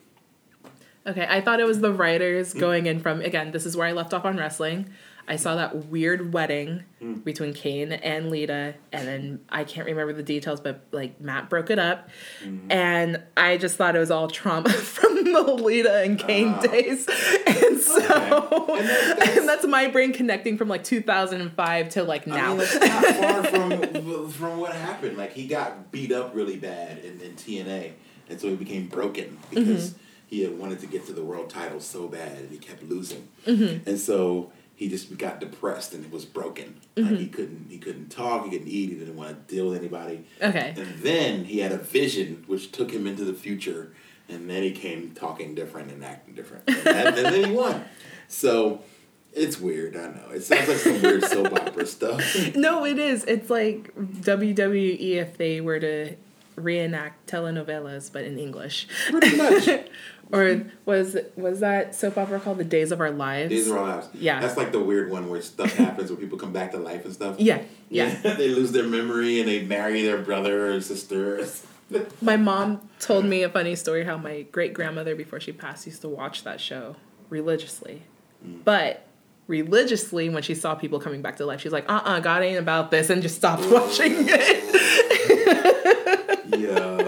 Okay, I thought it was the writers going in from, again, this is where I left off on wrestling. I saw that weird wedding mm. between Kane and Lita, and then I can't remember the details, but, like, Matt broke it up, mm. and I just thought it was all trauma from the Lita and Kane uh, days, and so, okay. and, that's, that's, and that's my brain connecting from, like, two thousand five to, like, now. I mean, that's not far from, from what happened. Like, he got beat up really bad in, in T N A, and so he became broken, because mm-hmm. he had wanted to get to the world title so bad, and he kept losing, mm-hmm. and so... He just got depressed and was broken. Mm-hmm. Like he couldn't he couldn't talk, he couldn't eat, he didn't want to deal with anybody. Okay. And then he had a vision which took him into the future, and then he came talking different and acting different. And, that, and then he won. So it's weird, I know. It sounds like some weird soap opera stuff. No, it is. It's like W W E if they were to reenact telenovelas but in English. Pretty much. Or was was that soap opera called The Days of Our Lives? Days of Our Lives. Yeah. That's like the weird one where stuff happens where people come back to life and stuff. Yeah. Yeah. They lose their memory and they marry their brother or sister. My mom told me a funny story how my great-grandmother, before she passed, used to watch that show religiously. Mm. But religiously, when she saw people coming back to life, she's like, uh-uh, God ain't about this, and just stopped Ooh. watching it. Yo.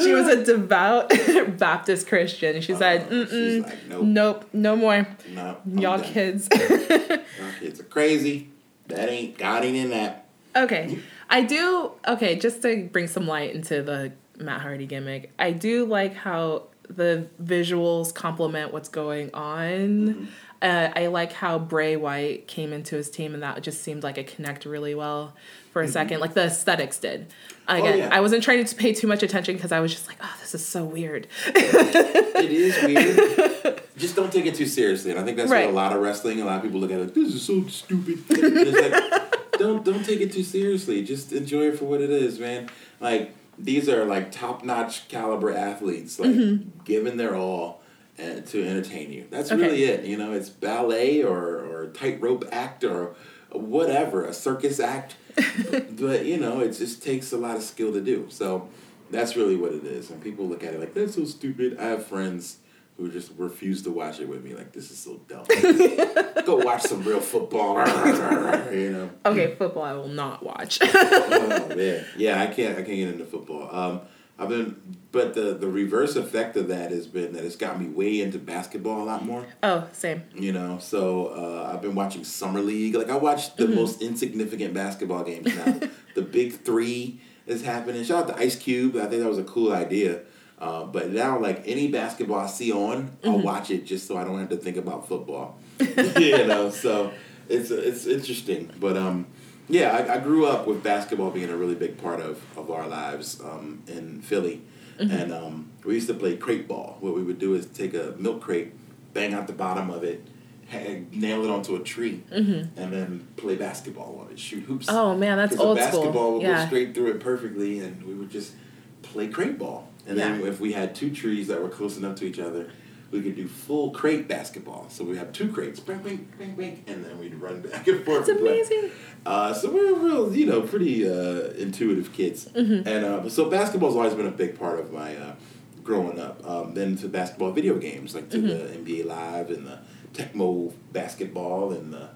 She was a devout Baptist Christian. She uh, said, Mm-mm, like, nope. nope, no more. Nope, Y'all done. kids. Y'all kids are crazy. That ain't, God ain't in that. Okay. I do, okay, just to bring some light into the Matt Hardy gimmick, I do like how the visuals complement what's going on. Mm-hmm. Uh, I like how Bray Wyatt came into his team, and that just seemed like a connect really well for a mm-hmm. second. Like, the aesthetics did. Again, oh, yeah. I wasn't trying to pay too much attention because I was just like, oh, this is so weird. It is weird. Just don't take it too seriously. And I think that's right. what a lot of wrestling, a lot of people look at it like, this is so stupid. And it's like, don't, don't take it too seriously. Just enjoy it for what it is, man. Like, these are, like, top-notch caliber athletes, like, mm-hmm. giving their all. And to entertain you. That's okay. really it. You know, it's ballet or, or tightrope act or whatever, a circus act. but, but, you know, it just takes a lot of skill to do. So that's really what it is. And people look at it like, that's so stupid. I have friends who just refuse to watch it with me. Like, this is so dumb. Go watch some real football. You know? Okay, football I will not watch. Oh, man. Yeah, I can't, I can't get into football. Um... I've been, but the, the reverse effect of that has been that it's got me way into basketball a lot more. Oh, same. You know, so uh, I've been watching Summer League. Like, I watch the mm-hmm. most insignificant basketball games now. The Big Three is happening. Shout out to Ice Cube. I think that was a cool idea. Uh, but now, like, any basketball I see on, mm-hmm. I'll watch it just so I don't have to think about football. You know, so it's it's interesting. But, um... yeah, I, I grew up with basketball being a really big part of, of our lives um, in Philly. Mm-hmm. And um, we used to play crate ball. What we would do is take a milk crate, bang out the bottom of it, hang, nail it onto a tree, mm-hmm. and then play basketball on it, shoot hoops. Oh, man, that's old school. Basketball would yeah. go straight through it perfectly, and we would just play crate ball. And yeah. then if we had two trees that were close enough to each other, we could do full crate basketball. So we have two crates, bang, bang, bang, bang, and then we'd run back and forth. That's amazing. Uh, so we're real, you know, pretty uh, intuitive kids. Mm-hmm. And uh, so basketball's always been a big part of my uh, growing up. Um, then to basketball video games, like to mm-hmm. the N B A Live and the Tecmo basketball and the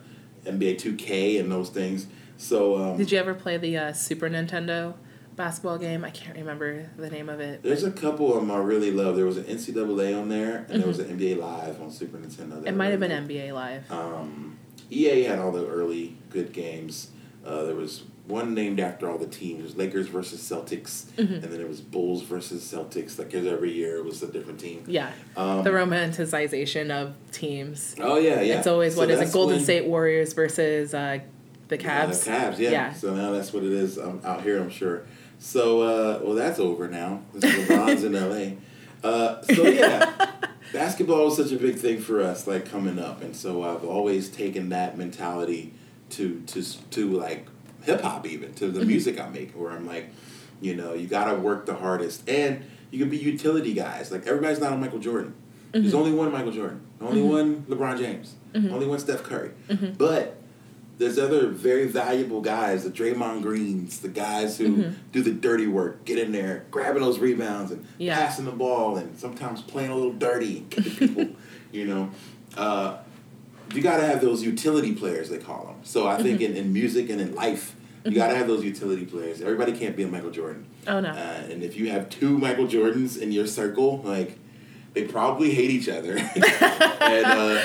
N B A two K and those things. So um, did you ever play the uh, Super Nintendo basketball game? I can't remember the name of it. There's a couple of them I really love. There was an N C double A on there, and mm-hmm. there was an N B A Live on Super Nintendo. It might have been N B A Live. Um, E A had all the early good games. Uh, there was one named after all the teams. It was Lakers versus Celtics, mm-hmm. and then it was Bulls versus Celtics. Like, every year it was a different team. Yeah. Um, the romanticization of teams. Oh, yeah, yeah. It's always, so what is it, Golden when... State Warriors versus uh, the Cavs? Yeah, the Cavs, yeah. yeah. So now that's what it is um, out here, I'm sure. So, uh, well, that's over now. LeBron's in L A. Uh, so, yeah, basketball was such a big thing for us, like, coming up. And so I've always taken that mentality to, to, to like, hip-hop even, to the mm-hmm. music I make, where I'm like, you know, you got to work the hardest. And you can be utility guys. Like, everybody's not a Michael Jordan. Mm-hmm. There's only one Michael Jordan. Only mm-hmm. one LeBron James. Mm-hmm. Only one Steph Curry. Mm-hmm. But there's other very valuable guys, the Draymond Greens, the guys who mm-hmm. do the dirty work, get in there, grabbing those rebounds and yeah. passing the ball and sometimes playing a little dirty, kicking people, you know. Uh, you got to have those utility players, they call them. So I think mm-hmm. in, in music and in life, you mm-hmm. got to have those utility players. Everybody can't be a Michael Jordan. Oh, no. Uh, and if you have two Michael Jordans in your circle, like, they probably hate each other. and uh,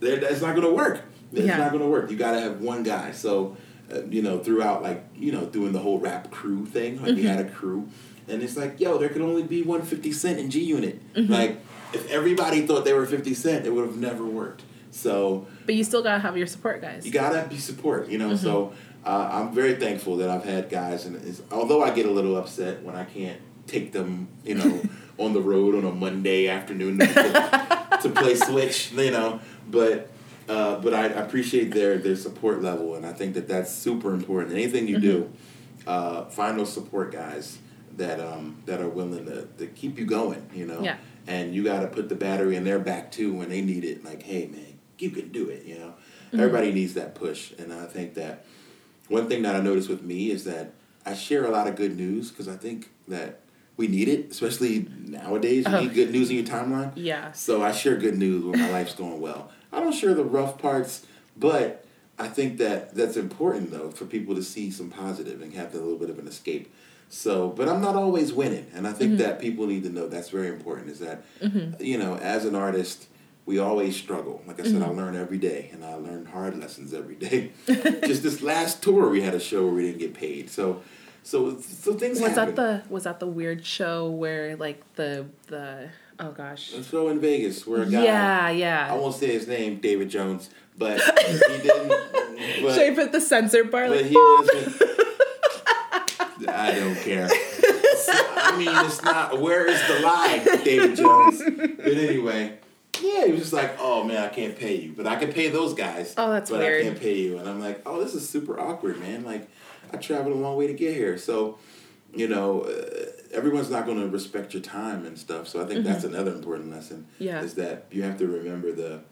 that's not going to work. It's yeah. not going to work. You got to have one guy. So, uh, you know, throughout, like, you know, doing the whole rap crew thing, like, mm-hmm. we had a crew. And it's like, yo, there could only be one fifty Cent in G-Unit. Mm-hmm. Like, if everybody thought they were fifty Cent, it would have never worked. So... But you still got to have your support guys. You got to be support, you know. Mm-hmm. So, uh, I'm very thankful that I've had guys. And it's, although I get a little upset when I can't take them, you know, on the road on a Monday afternoon to, to play Switch, you know. But... Uh, but I, I appreciate their, their support level, and I think that that's super important. Anything you mm-hmm. do, uh, find those support guys that um, that are willing to, to keep you going, you know? Yeah. And you got to put the battery in their back, too, when they need it. Like, hey, man, you can do it, you know? Mm-hmm. Everybody needs that push, and I think that one thing that I noticed with me is that I share a lot of good news because I think that we need it, especially nowadays. You oh. need good news in your timeline. Yeah. So I share good news when my life's going well. I don't share the rough parts, but I think that that's important, though, for people to see some positive and have a little bit of an escape. So, but I'm not always winning, and I think mm-hmm. that people need to know that's very important, is that, mm-hmm. you know, as an artist, we always struggle. Like I said, mm-hmm. I learn every day, and I learn hard lessons every day. Just this last tour, we had a show where we didn't get paid, so... So, so things was happen. That the was that the weird show where like the the oh gosh the show in Vegas where a guy yeah yeah I won't say his name, David Jones, but he didn't but, should I put the censor bar but like he wasn't, I don't care. So, I mean, it's not, where is the lie, David Jones? But anyway, yeah, he was just like, oh man, I can't pay you, but I can pay those guys. Oh, that's but weird. I can't pay you, and I'm like, oh, this is super awkward, man. Like, I traveled a long way to get here. So, you know, uh, everyone's not going to respect your time and stuff. So I think mm-hmm. that's another important lesson yeah. is that you have to remember the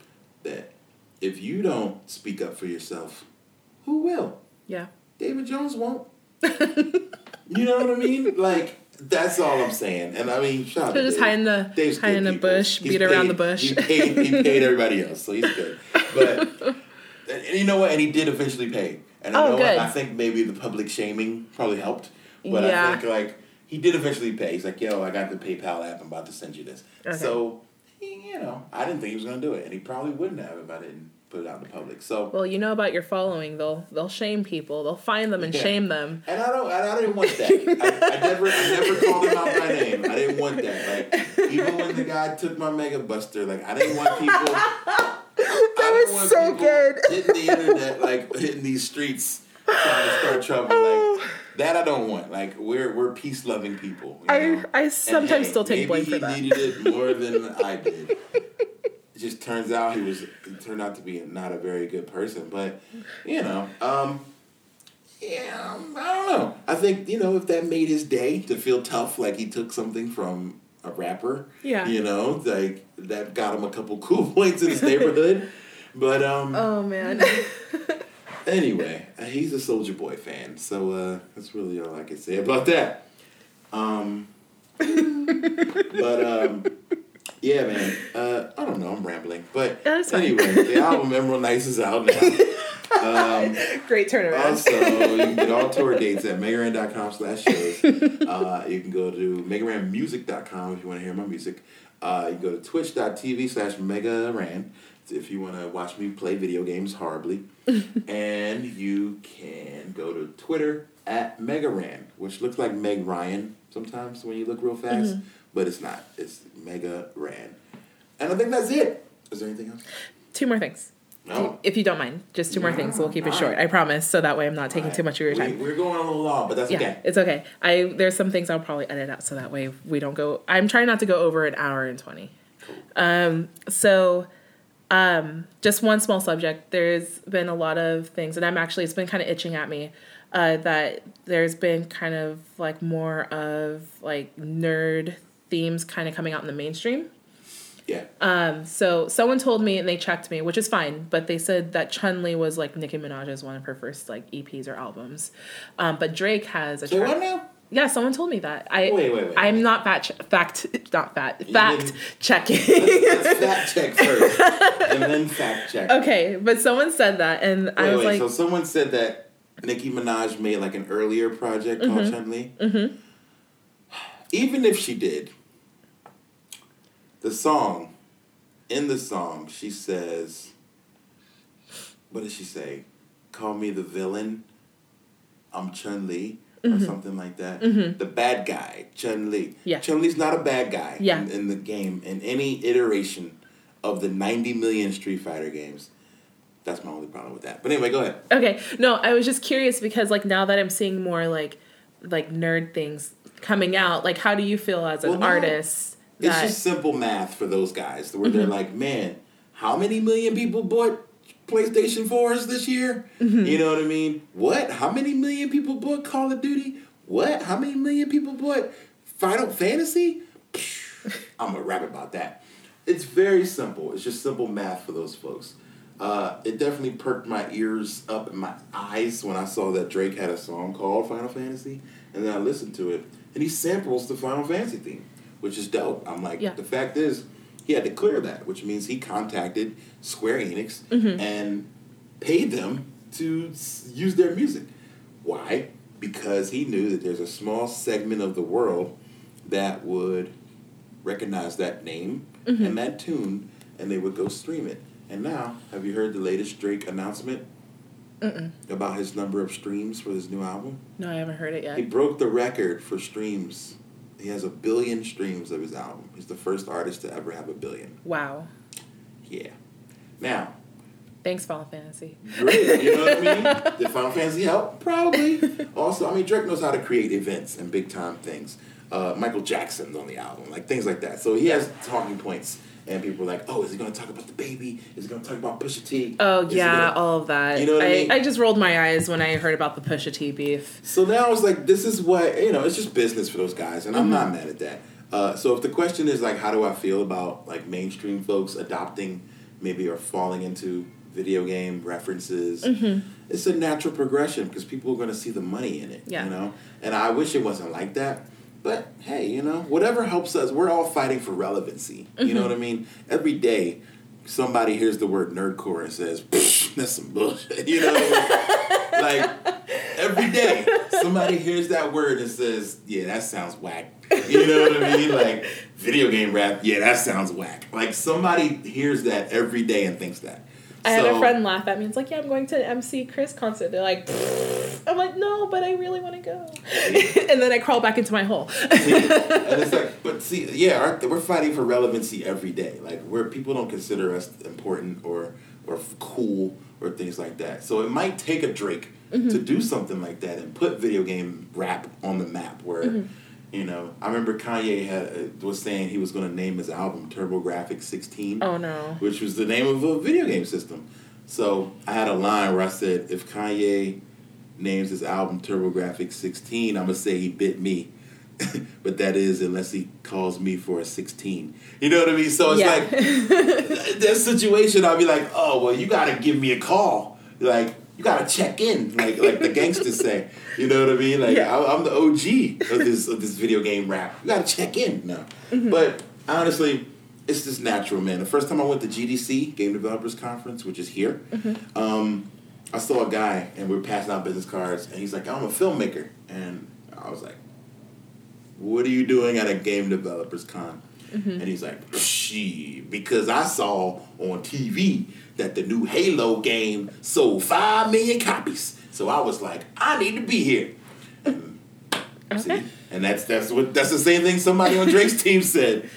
that if you don't speak up for yourself, who will? Yeah. David Jones won't. You know what I mean? Like, that's all I'm saying. And I mean, shout out to just hide in the, Dave's hide in the bush, he's beat paid, around the bush. He paid, he paid everybody else, so he's good. But, and, and you know what? And he did eventually pay. And I oh, know good. I think maybe the public shaming probably helped. But yeah. I think, like, he did eventually pay. He's like, yo, I got the PayPal app. I'm about to send you this. Okay. So, he, you know, I didn't think he was going to do it. And he probably wouldn't have if I didn't put it out in the public. So well, you know about your following. They'll they'll shame people. They'll find them and yeah. shame them. And I don't I, I didn't want that. I, I never I never called him out by name. I didn't want that. Like, even when the guy took my Mega Buster, like, I didn't want people... That was so good. Hitting the internet, like hitting these streets, trying to start trouble. Oh. Like that, I don't want. Like we're we're peace loving people. You I know? I sometimes hey, still take blame for that. Maybe he needed it more than I did. It just turns out he was he turned out to be not a very good person. But you know, um, yeah, I don't know. I think you know if that made his day to feel tough, like he took something from a rapper. Yeah. You know, like that got him a couple cool points in his neighborhood. But um oh man. Anyway, he's a Soulja Boy fan, so uh, that's really all I can say about that. Um, but um, yeah, man. Uh, I don't know. I'm rambling, but that's anyway, the album Emerald Nights is out now. Um, Great turnaround. Also, you can get all tour dates at megaran dot com slash shows. Uh, you can go to megaran music dot com if you want to hear my music. Uh, you can go to twitch dot t v slash megaran. If you want to watch me play video games horribly. And you can go to Twitter at Mega Ran, which looks like Meg Ryan sometimes when you look real fast, mm-hmm. but it's not. It's Mega Ran. And I think that's it. Is there anything else? Two more things. No. If you don't mind, just two more no, things. We'll keep it short. I promise. So that way I'm not taking right. too much of your time. We, we're going a little long, but that's yeah, okay. It's okay. I There's some things I'll probably edit out so that way we don't go... I'm trying not to go over an hour and twenty. Cool. Um, so... Um, just one small subject. There's been a lot of things, and I'm actually, it's been kind of itching at me, uh, that there's been kind of like more of like nerd themes kind of coming out in the mainstream. Yeah. Um. So someone told me and they checked me, which is fine, but they said that Chun-Li was like Nicki Minaj's one of her first like E Ps or albums. Um. But Drake has a. So what now? Yeah, someone told me that. I, wait, wait, wait. I'm not fact, che- fact not fat, fact then, checking. Let's, let's fact check first, and then fact check. Okay, but someone said that, and wait, I was wait, like... So someone said that Nicki Minaj made like an earlier project mm-hmm. called Chun-Li. Mm-hmm. Even if she did, the song, in the song, she says, what does she say? Call me the villain, I'm Chun-Li. Mm-hmm. Or something like that. Mm-hmm. The bad guy, Chun-Li. Yeah. Chun-Li's not a bad guy yeah. in, in the game. In any iteration of the ninety million Street Fighter games. That's my only problem with that. But anyway, go ahead. Okay. No, I was just curious because, like, now that I'm seeing more, like, like nerd things coming out, like, how do you feel as an well, no, artist? It's that... just simple math for those guys where mm-hmm. they're like, man, how many million people bought PlayStation fours this year? Mm-hmm. You know what I mean? What? How many million people bought Call of Duty? What? How many million people bought Final Fantasy? I'm gonna rap about that. It's very simple. It's just simple math for those folks. Uh, it definitely perked my ears up and my eyes when I saw that Drake had a song called Final Fantasy, and then I listened to it, and he samples the Final Fantasy theme, which is dope. I'm like, yeah. The fact is, he had to clear that, which means he contacted Square Enix mm-hmm. and paid them to use their music. Why? Because he knew that there's a small segment of the world that would recognize that name mm-hmm. and that tune, and they would go stream it. And now, have you heard the latest Drake announcement Mm-mm. about his number of streams for his new album? No, I haven't heard it yet. He broke the record for streams. He has a billion streams of his album. He's the first artist to ever have a billion. Wow. Yeah. Now. Thanks, Final Fantasy. Great. You know what I mean? Did Final Fantasy help? Probably. Also, I mean, Drake knows how to create events and big-time things. Uh, Michael Jackson's on the album. Like, things like that. So he has talking points. And people are like, oh, is he going to talk about the baby? Is he going to talk about Pusha T? Oh, is yeah, gonna... all of that. You know what I, I mean? I just rolled my eyes when I heard about the Pusha T beef. So now I was like, this is what, you know, it's just business for those guys. And I'm mm-hmm. not mad at that. Uh, so if the question is, like, how do I feel about, like, mainstream folks adopting maybe or falling into video game references, mm-hmm. it's a natural progression because people are going to see the money in it, yeah. you know? And I wish it wasn't like that. But, hey, you know, whatever helps us, we're all fighting for relevancy. Mm-hmm. You know what I mean? Every day, somebody hears the word nerdcore and says, that's some bullshit. You know what I mean? Like, every day, somebody hears that word and says, yeah, that sounds whack. You know what I mean? Like, video game rap, yeah, that sounds whack. Like, somebody hears that every day and thinks that. I had so, a friend laugh at me. It's like, yeah, I'm going to an M C Chris concert. They're like, pfft. I'm like, no, but I really want to go. And then I crawl back into my hole. See? And it's like, but see, yeah, our, we're fighting for relevancy every day. Like, where people don't consider us important or or cool or things like that. So it might take a Drake mm-hmm. to do something like that and put video game rap on the map where, mm-hmm. you know, I remember Kanye had, was saying he was going to name his album TurboGrafx sixteen. Oh, no. Which was the name of a video game system. So I had a line where I said, if Kanye names his album TurboGrafx sixteen, I'm going to say he bit me. But that is unless he calls me for a sixteen. You know what I mean? So it's yeah. like, that situation, I'll be like, oh, well, you got to give me a call. Like, you gotta check in, like like the gangsters say. You know what I mean? Like yeah. I, I'm the O G of this of this video game rap. You gotta check in now. Mm-hmm. But honestly, it's just natural, man. The first time I went to G D C, Game Developers Conference, which is here, mm-hmm. um, I saw a guy and we were passing out business cards, and he's like, "I'm a filmmaker," and I was like, "What are you doing at a Game Developers Con?" Mm-hmm. And he's like, "Shit, because I saw on T V that the new Halo game sold five million copies. So I was like, I need to be here." And, okay. see, and that's that's what that's the same thing somebody on Drake's team said.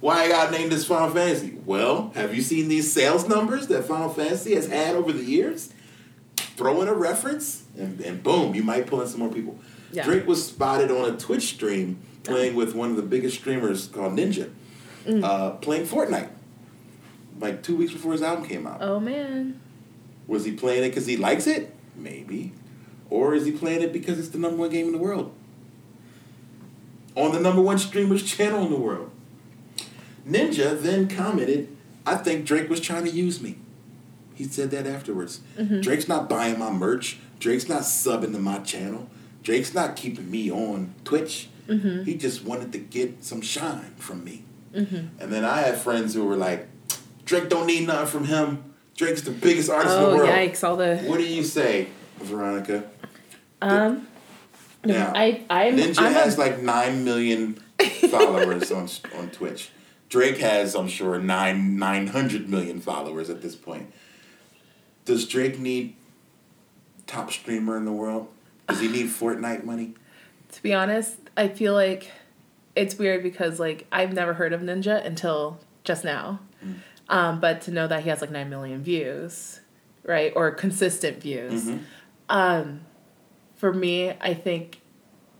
Why I gotta name this Final Fantasy? Well, have you seen these sales numbers that Final Fantasy has had over the years? Throw in a reference, and, and boom, you might pull in some more people. Yeah. Drake was spotted on a Twitch stream playing with one of the biggest streamers called Ninja, mm. uh, playing Fortnite. Like two weeks before his album came out. Oh, man. Was he playing it because he likes it? Maybe. Or is he playing it because it's the number one game in the world? On the number one streamer's channel in the world. Ninja then commented, I think Drake was trying to use me. He said that afterwards. Mm-hmm. Drake's not buying my merch. Drake's not subbing to my channel. Drake's not keeping me on Twitch. Mm-hmm. He just wanted to get some shine from me. Mm-hmm. And then I had friends who were like, Drake don't need nothing from him. Drake's the biggest artist oh, in the world. Oh, yikes. All the... What do you say, Veronica? Um, the... now, I, I'm, Ninja I'm has a... like nine million followers on on Twitch. Drake has, I'm sure, nine nine hundred million followers at this point. Does Drake need top streamer in the world? Does he need Fortnite money? To be honest, I feel like it's weird because like I've never heard of Ninja until just now, mm. um, but to know that he has like nine million views, right, or consistent views, mm-hmm. um, for me, I think.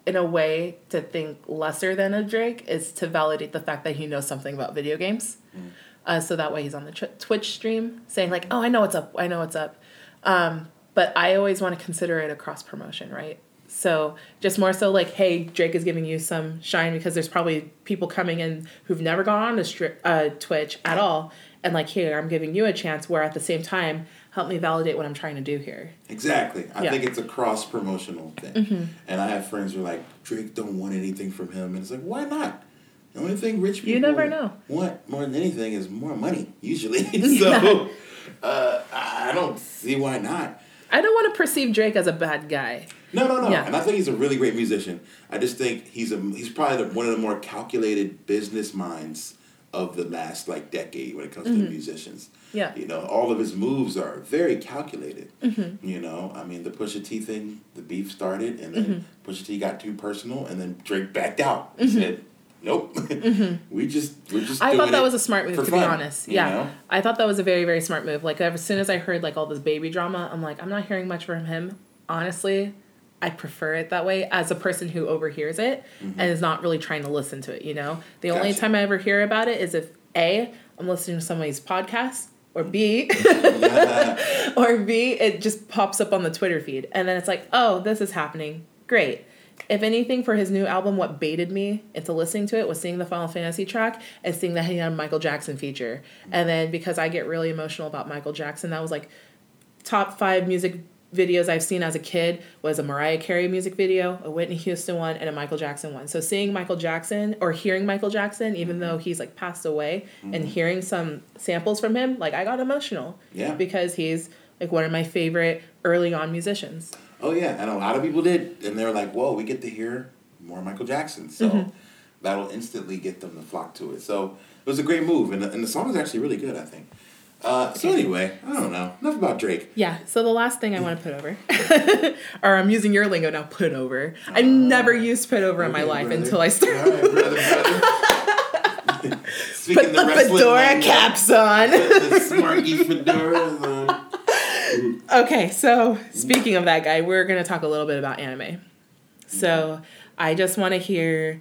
In a way, to think lesser than a Drake is to validate the fact that he knows something about video games, mm. uh, so that way he's on the tr- Twitch stream saying like, "Oh, I know what's up. I know what's up." Um, but I always want to consider it a cross promotion, right? So just more so like, "Hey, Drake is giving you some shine because there's probably people coming in who've never gone on to stri- uh, Twitch at all, and like, here I'm giving you a chance." Where at the same time. Help me validate what I'm trying to do here. Exactly. I yeah. think it's a cross-promotional thing. Mm-hmm. And I have friends who are like, Drake don't want anything from him. And it's like, why not? The only thing rich people you never know. Want more than anything is more money, usually. so uh, I don't see why not. I don't want to perceive Drake as a bad guy. No, no, no. Yeah. And I think he's a really great musician. I just think he's a, he's probably the, one of the more calculated business minds of the last like decade when it comes mm-hmm. to musicians. Yeah. You know, all of his moves are very calculated. Mm-hmm. You know, I mean, the Pusha T thing, the beef started, and then mm-hmm. Pusha T got too personal, and then Drake backed out and mm-hmm. said, nope. Mm-hmm. we just, we're just I doing thought that it was a smart move, to fun, be honest. Yeah. You know? I thought that was a very, very smart move. Like, as soon as I heard, like, all this baby drama, I'm like, I'm not hearing much from him. Honestly, I prefer it that way as a person who overhears it mm-hmm. and is not really trying to listen to it, you know? The gotcha. Only time I ever hear about it is if, A, I'm listening to somebody's podcast, or B, yeah. or B, it just pops up on the Twitter feed. And then it's like, oh, this is happening. Great. If anything, for his new album, what baited me into listening to it was seeing the Final Fantasy track and seeing that he had a Michael Jackson feature. Mm-hmm. And then because I get really emotional about Michael Jackson, that was like top five music videos I've seen as a kid was a Mariah Carey music video, a Whitney Houston one, and a Michael Jackson one. So seeing Michael Jackson or hearing Michael Jackson, even mm-hmm. though he's like passed away, mm-hmm. and hearing some samples from him, like I got emotional. Yeah. Because he's like one of my favorite early on musicians. Oh yeah, and a lot of people did. And they were like, whoa, we get to hear more Michael Jackson. So mm-hmm. that'll instantly get them to flock to it. So it was a great move. And the, and the song is actually really good, I think. Uh, so anyway, I don't know. Enough about Drake. Yeah, so the last thing I want to put over, or I'm using your lingo now, put over. Uh, I've never used put over okay, in my life brother. Until I started. All right, brother, brother. Speaking put the, the fedora caps on. The, the smarky fedoras on. Okay, so speaking of that guy, we're going to talk a little bit about anime. So yeah. I just want to hear...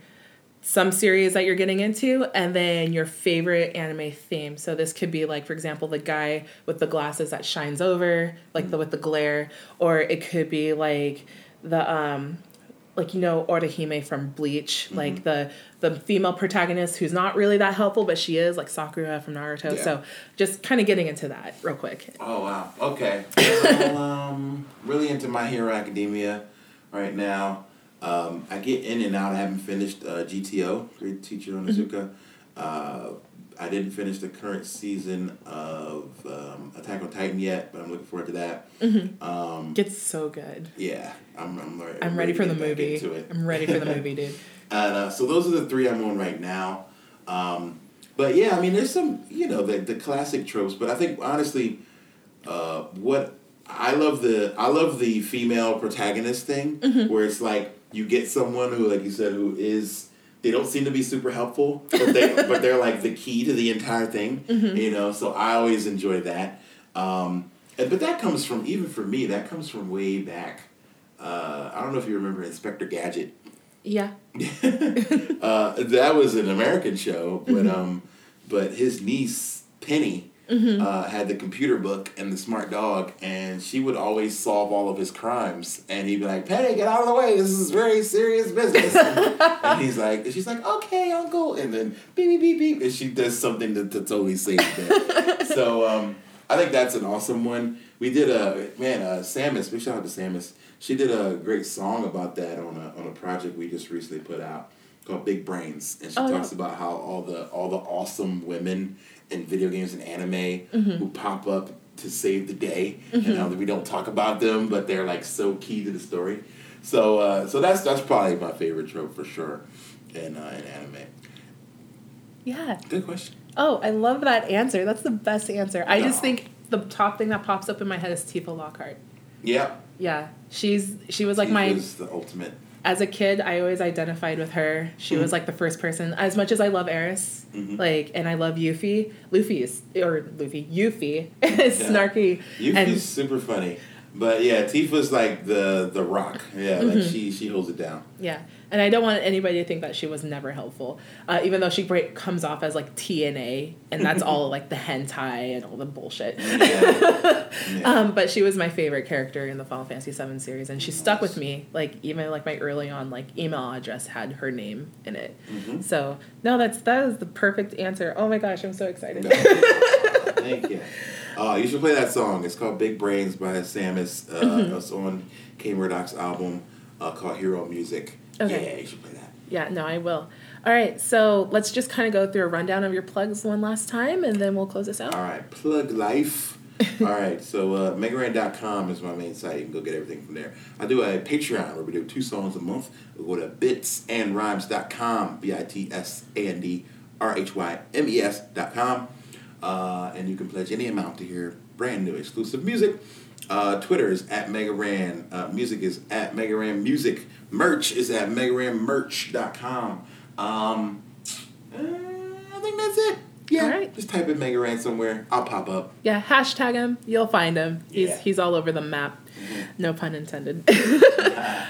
some series that you're getting into, and then your favorite anime theme. So this could be, like, for example, the guy with the glasses that shines over, like, mm-hmm. the with the glare. Or it could be, like, the, um, like, you know, Orihime from Bleach. Mm-hmm. Like, the, the female protagonist who's not really that helpful, but she is, like, Sakura from Naruto. Yeah. So just kind of getting into that real quick. Oh, wow. Okay. So, um, really into My Hero Academia right now. Um, I get in and out. I haven't finished uh, G T O, Great Teacher Onizuka. Mm-hmm. Uh, I didn't finish the current season of um, Attack on Titan yet, but I'm looking forward to that. Mm-hmm. Um, it's so good. Yeah, I'm. I'm, I'm, I'm ready, ready for the movie. I'm ready for the movie, dude. And, uh, so those are the three I'm on right now. Um, but yeah, I mean, there's some, you know, the the classic tropes, but I think honestly, uh, what I love the I love the female protagonist thing, mm-hmm. where it's like. You get someone who, like you said, who is... They don't seem to be super helpful, but, they, but they're, like, the key to the entire thing, mm-hmm. you know? So I always enjoy that. Um, and But that comes from, even for me, that comes from way back. Uh, I don't know if you remember Inspector Gadget. Yeah. uh, that was an American show, but mm-hmm. um, but his niece, Penny, mm-hmm. uh, had the computer book and the smart dog, and she would always solve all of his crimes. And he'd be like, Penny, get out of the way. This is very serious business. And he's like, and she's like, okay, Uncle. And then beep, beep, beep, beep. And she does something to, to totally save that. So um, I think that's an awesome one. We did a, man, uh, Samus, big shout out to Samus. She did a great song about that on a on a project we just recently put out called Big Brains, and she oh, talks yeah. about how all the all the awesome women in video games and anime mm-hmm. who pop up to save the day, mm-hmm. and how we don't talk about them, but they're like so key to the story. So uh, so that's that's probably my favorite trope for sure in uh, in anime. Yeah. Good question. Oh, I love that answer. That's the best answer. I no. just think the top thing that pops up in my head is Tifa Lockhart. Yeah. Yeah. She's she was like she my was the ultimate. As a kid, I always identified with her. She mm-hmm. was like the first person. As much as I love Eris, mm-hmm. like, and I love Yuffie. Luffy is or Luffy Yuffie is yeah. snarky. Yuffie's and, super funny, but yeah, Tifa's like the the rock. Yeah, mm-hmm. like she she holds it down. Yeah, and I don't want anybody to think that she was never helpful, uh, even though she break, comes off as like T N A, and that's all like the hentai and all the bullshit. Yeah. Yeah. Um, but she was my favorite character in the Final Fantasy seven series, and she stuck with me. Like even like my early on like email address had her name in it. Mm-hmm. So no, that's that is the perfect answer. Oh my gosh, I'm so excited. Thank you. Uh, you should play that song. It's called Big Brains by Samus. Uh, mm-hmm. It's on K-Murdock's album uh, called Hero Music. Okay. Yeah, yeah, you should play that. Yeah, no, I will. All right, so let's just kind of go through a rundown of your plugs one last time, and then we'll close this out. All right, plug life. All right, so uh, Mega Ran dot com is my main site. You can go get everything from there. I do a Patreon where we do two songs a month. We go to bits and rhymes dot com, B I T S A N D R H Y M E S dot com. Uh, and you can pledge any amount to hear brand new exclusive music. Uh, Twitter is at Mega Ran. Uh, music is at Mega Ran Music. Merch is at Mega Ran Merch dot com. Um, uh, I think that's it. Yeah, all right. Just type in Mega Ran somewhere. I'll pop up. Yeah, hashtag him. You'll find him. He's yeah. he's all over the map. Mm-hmm. No pun intended.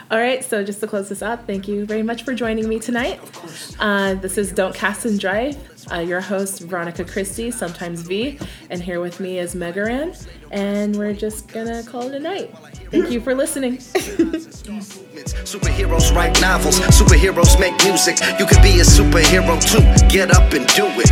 All right, so just to close this up, thank you very much for joining me tonight. Of course. Uh, this is Don't Cast and Drive. Uh, your host, Veronica Christie, sometimes V, and here with me is Mega Ran, and we're just gonna call it a night. Thank you for listening. Superheroes write novels, superheroes make music. You could be a superhero too. Get up and do it.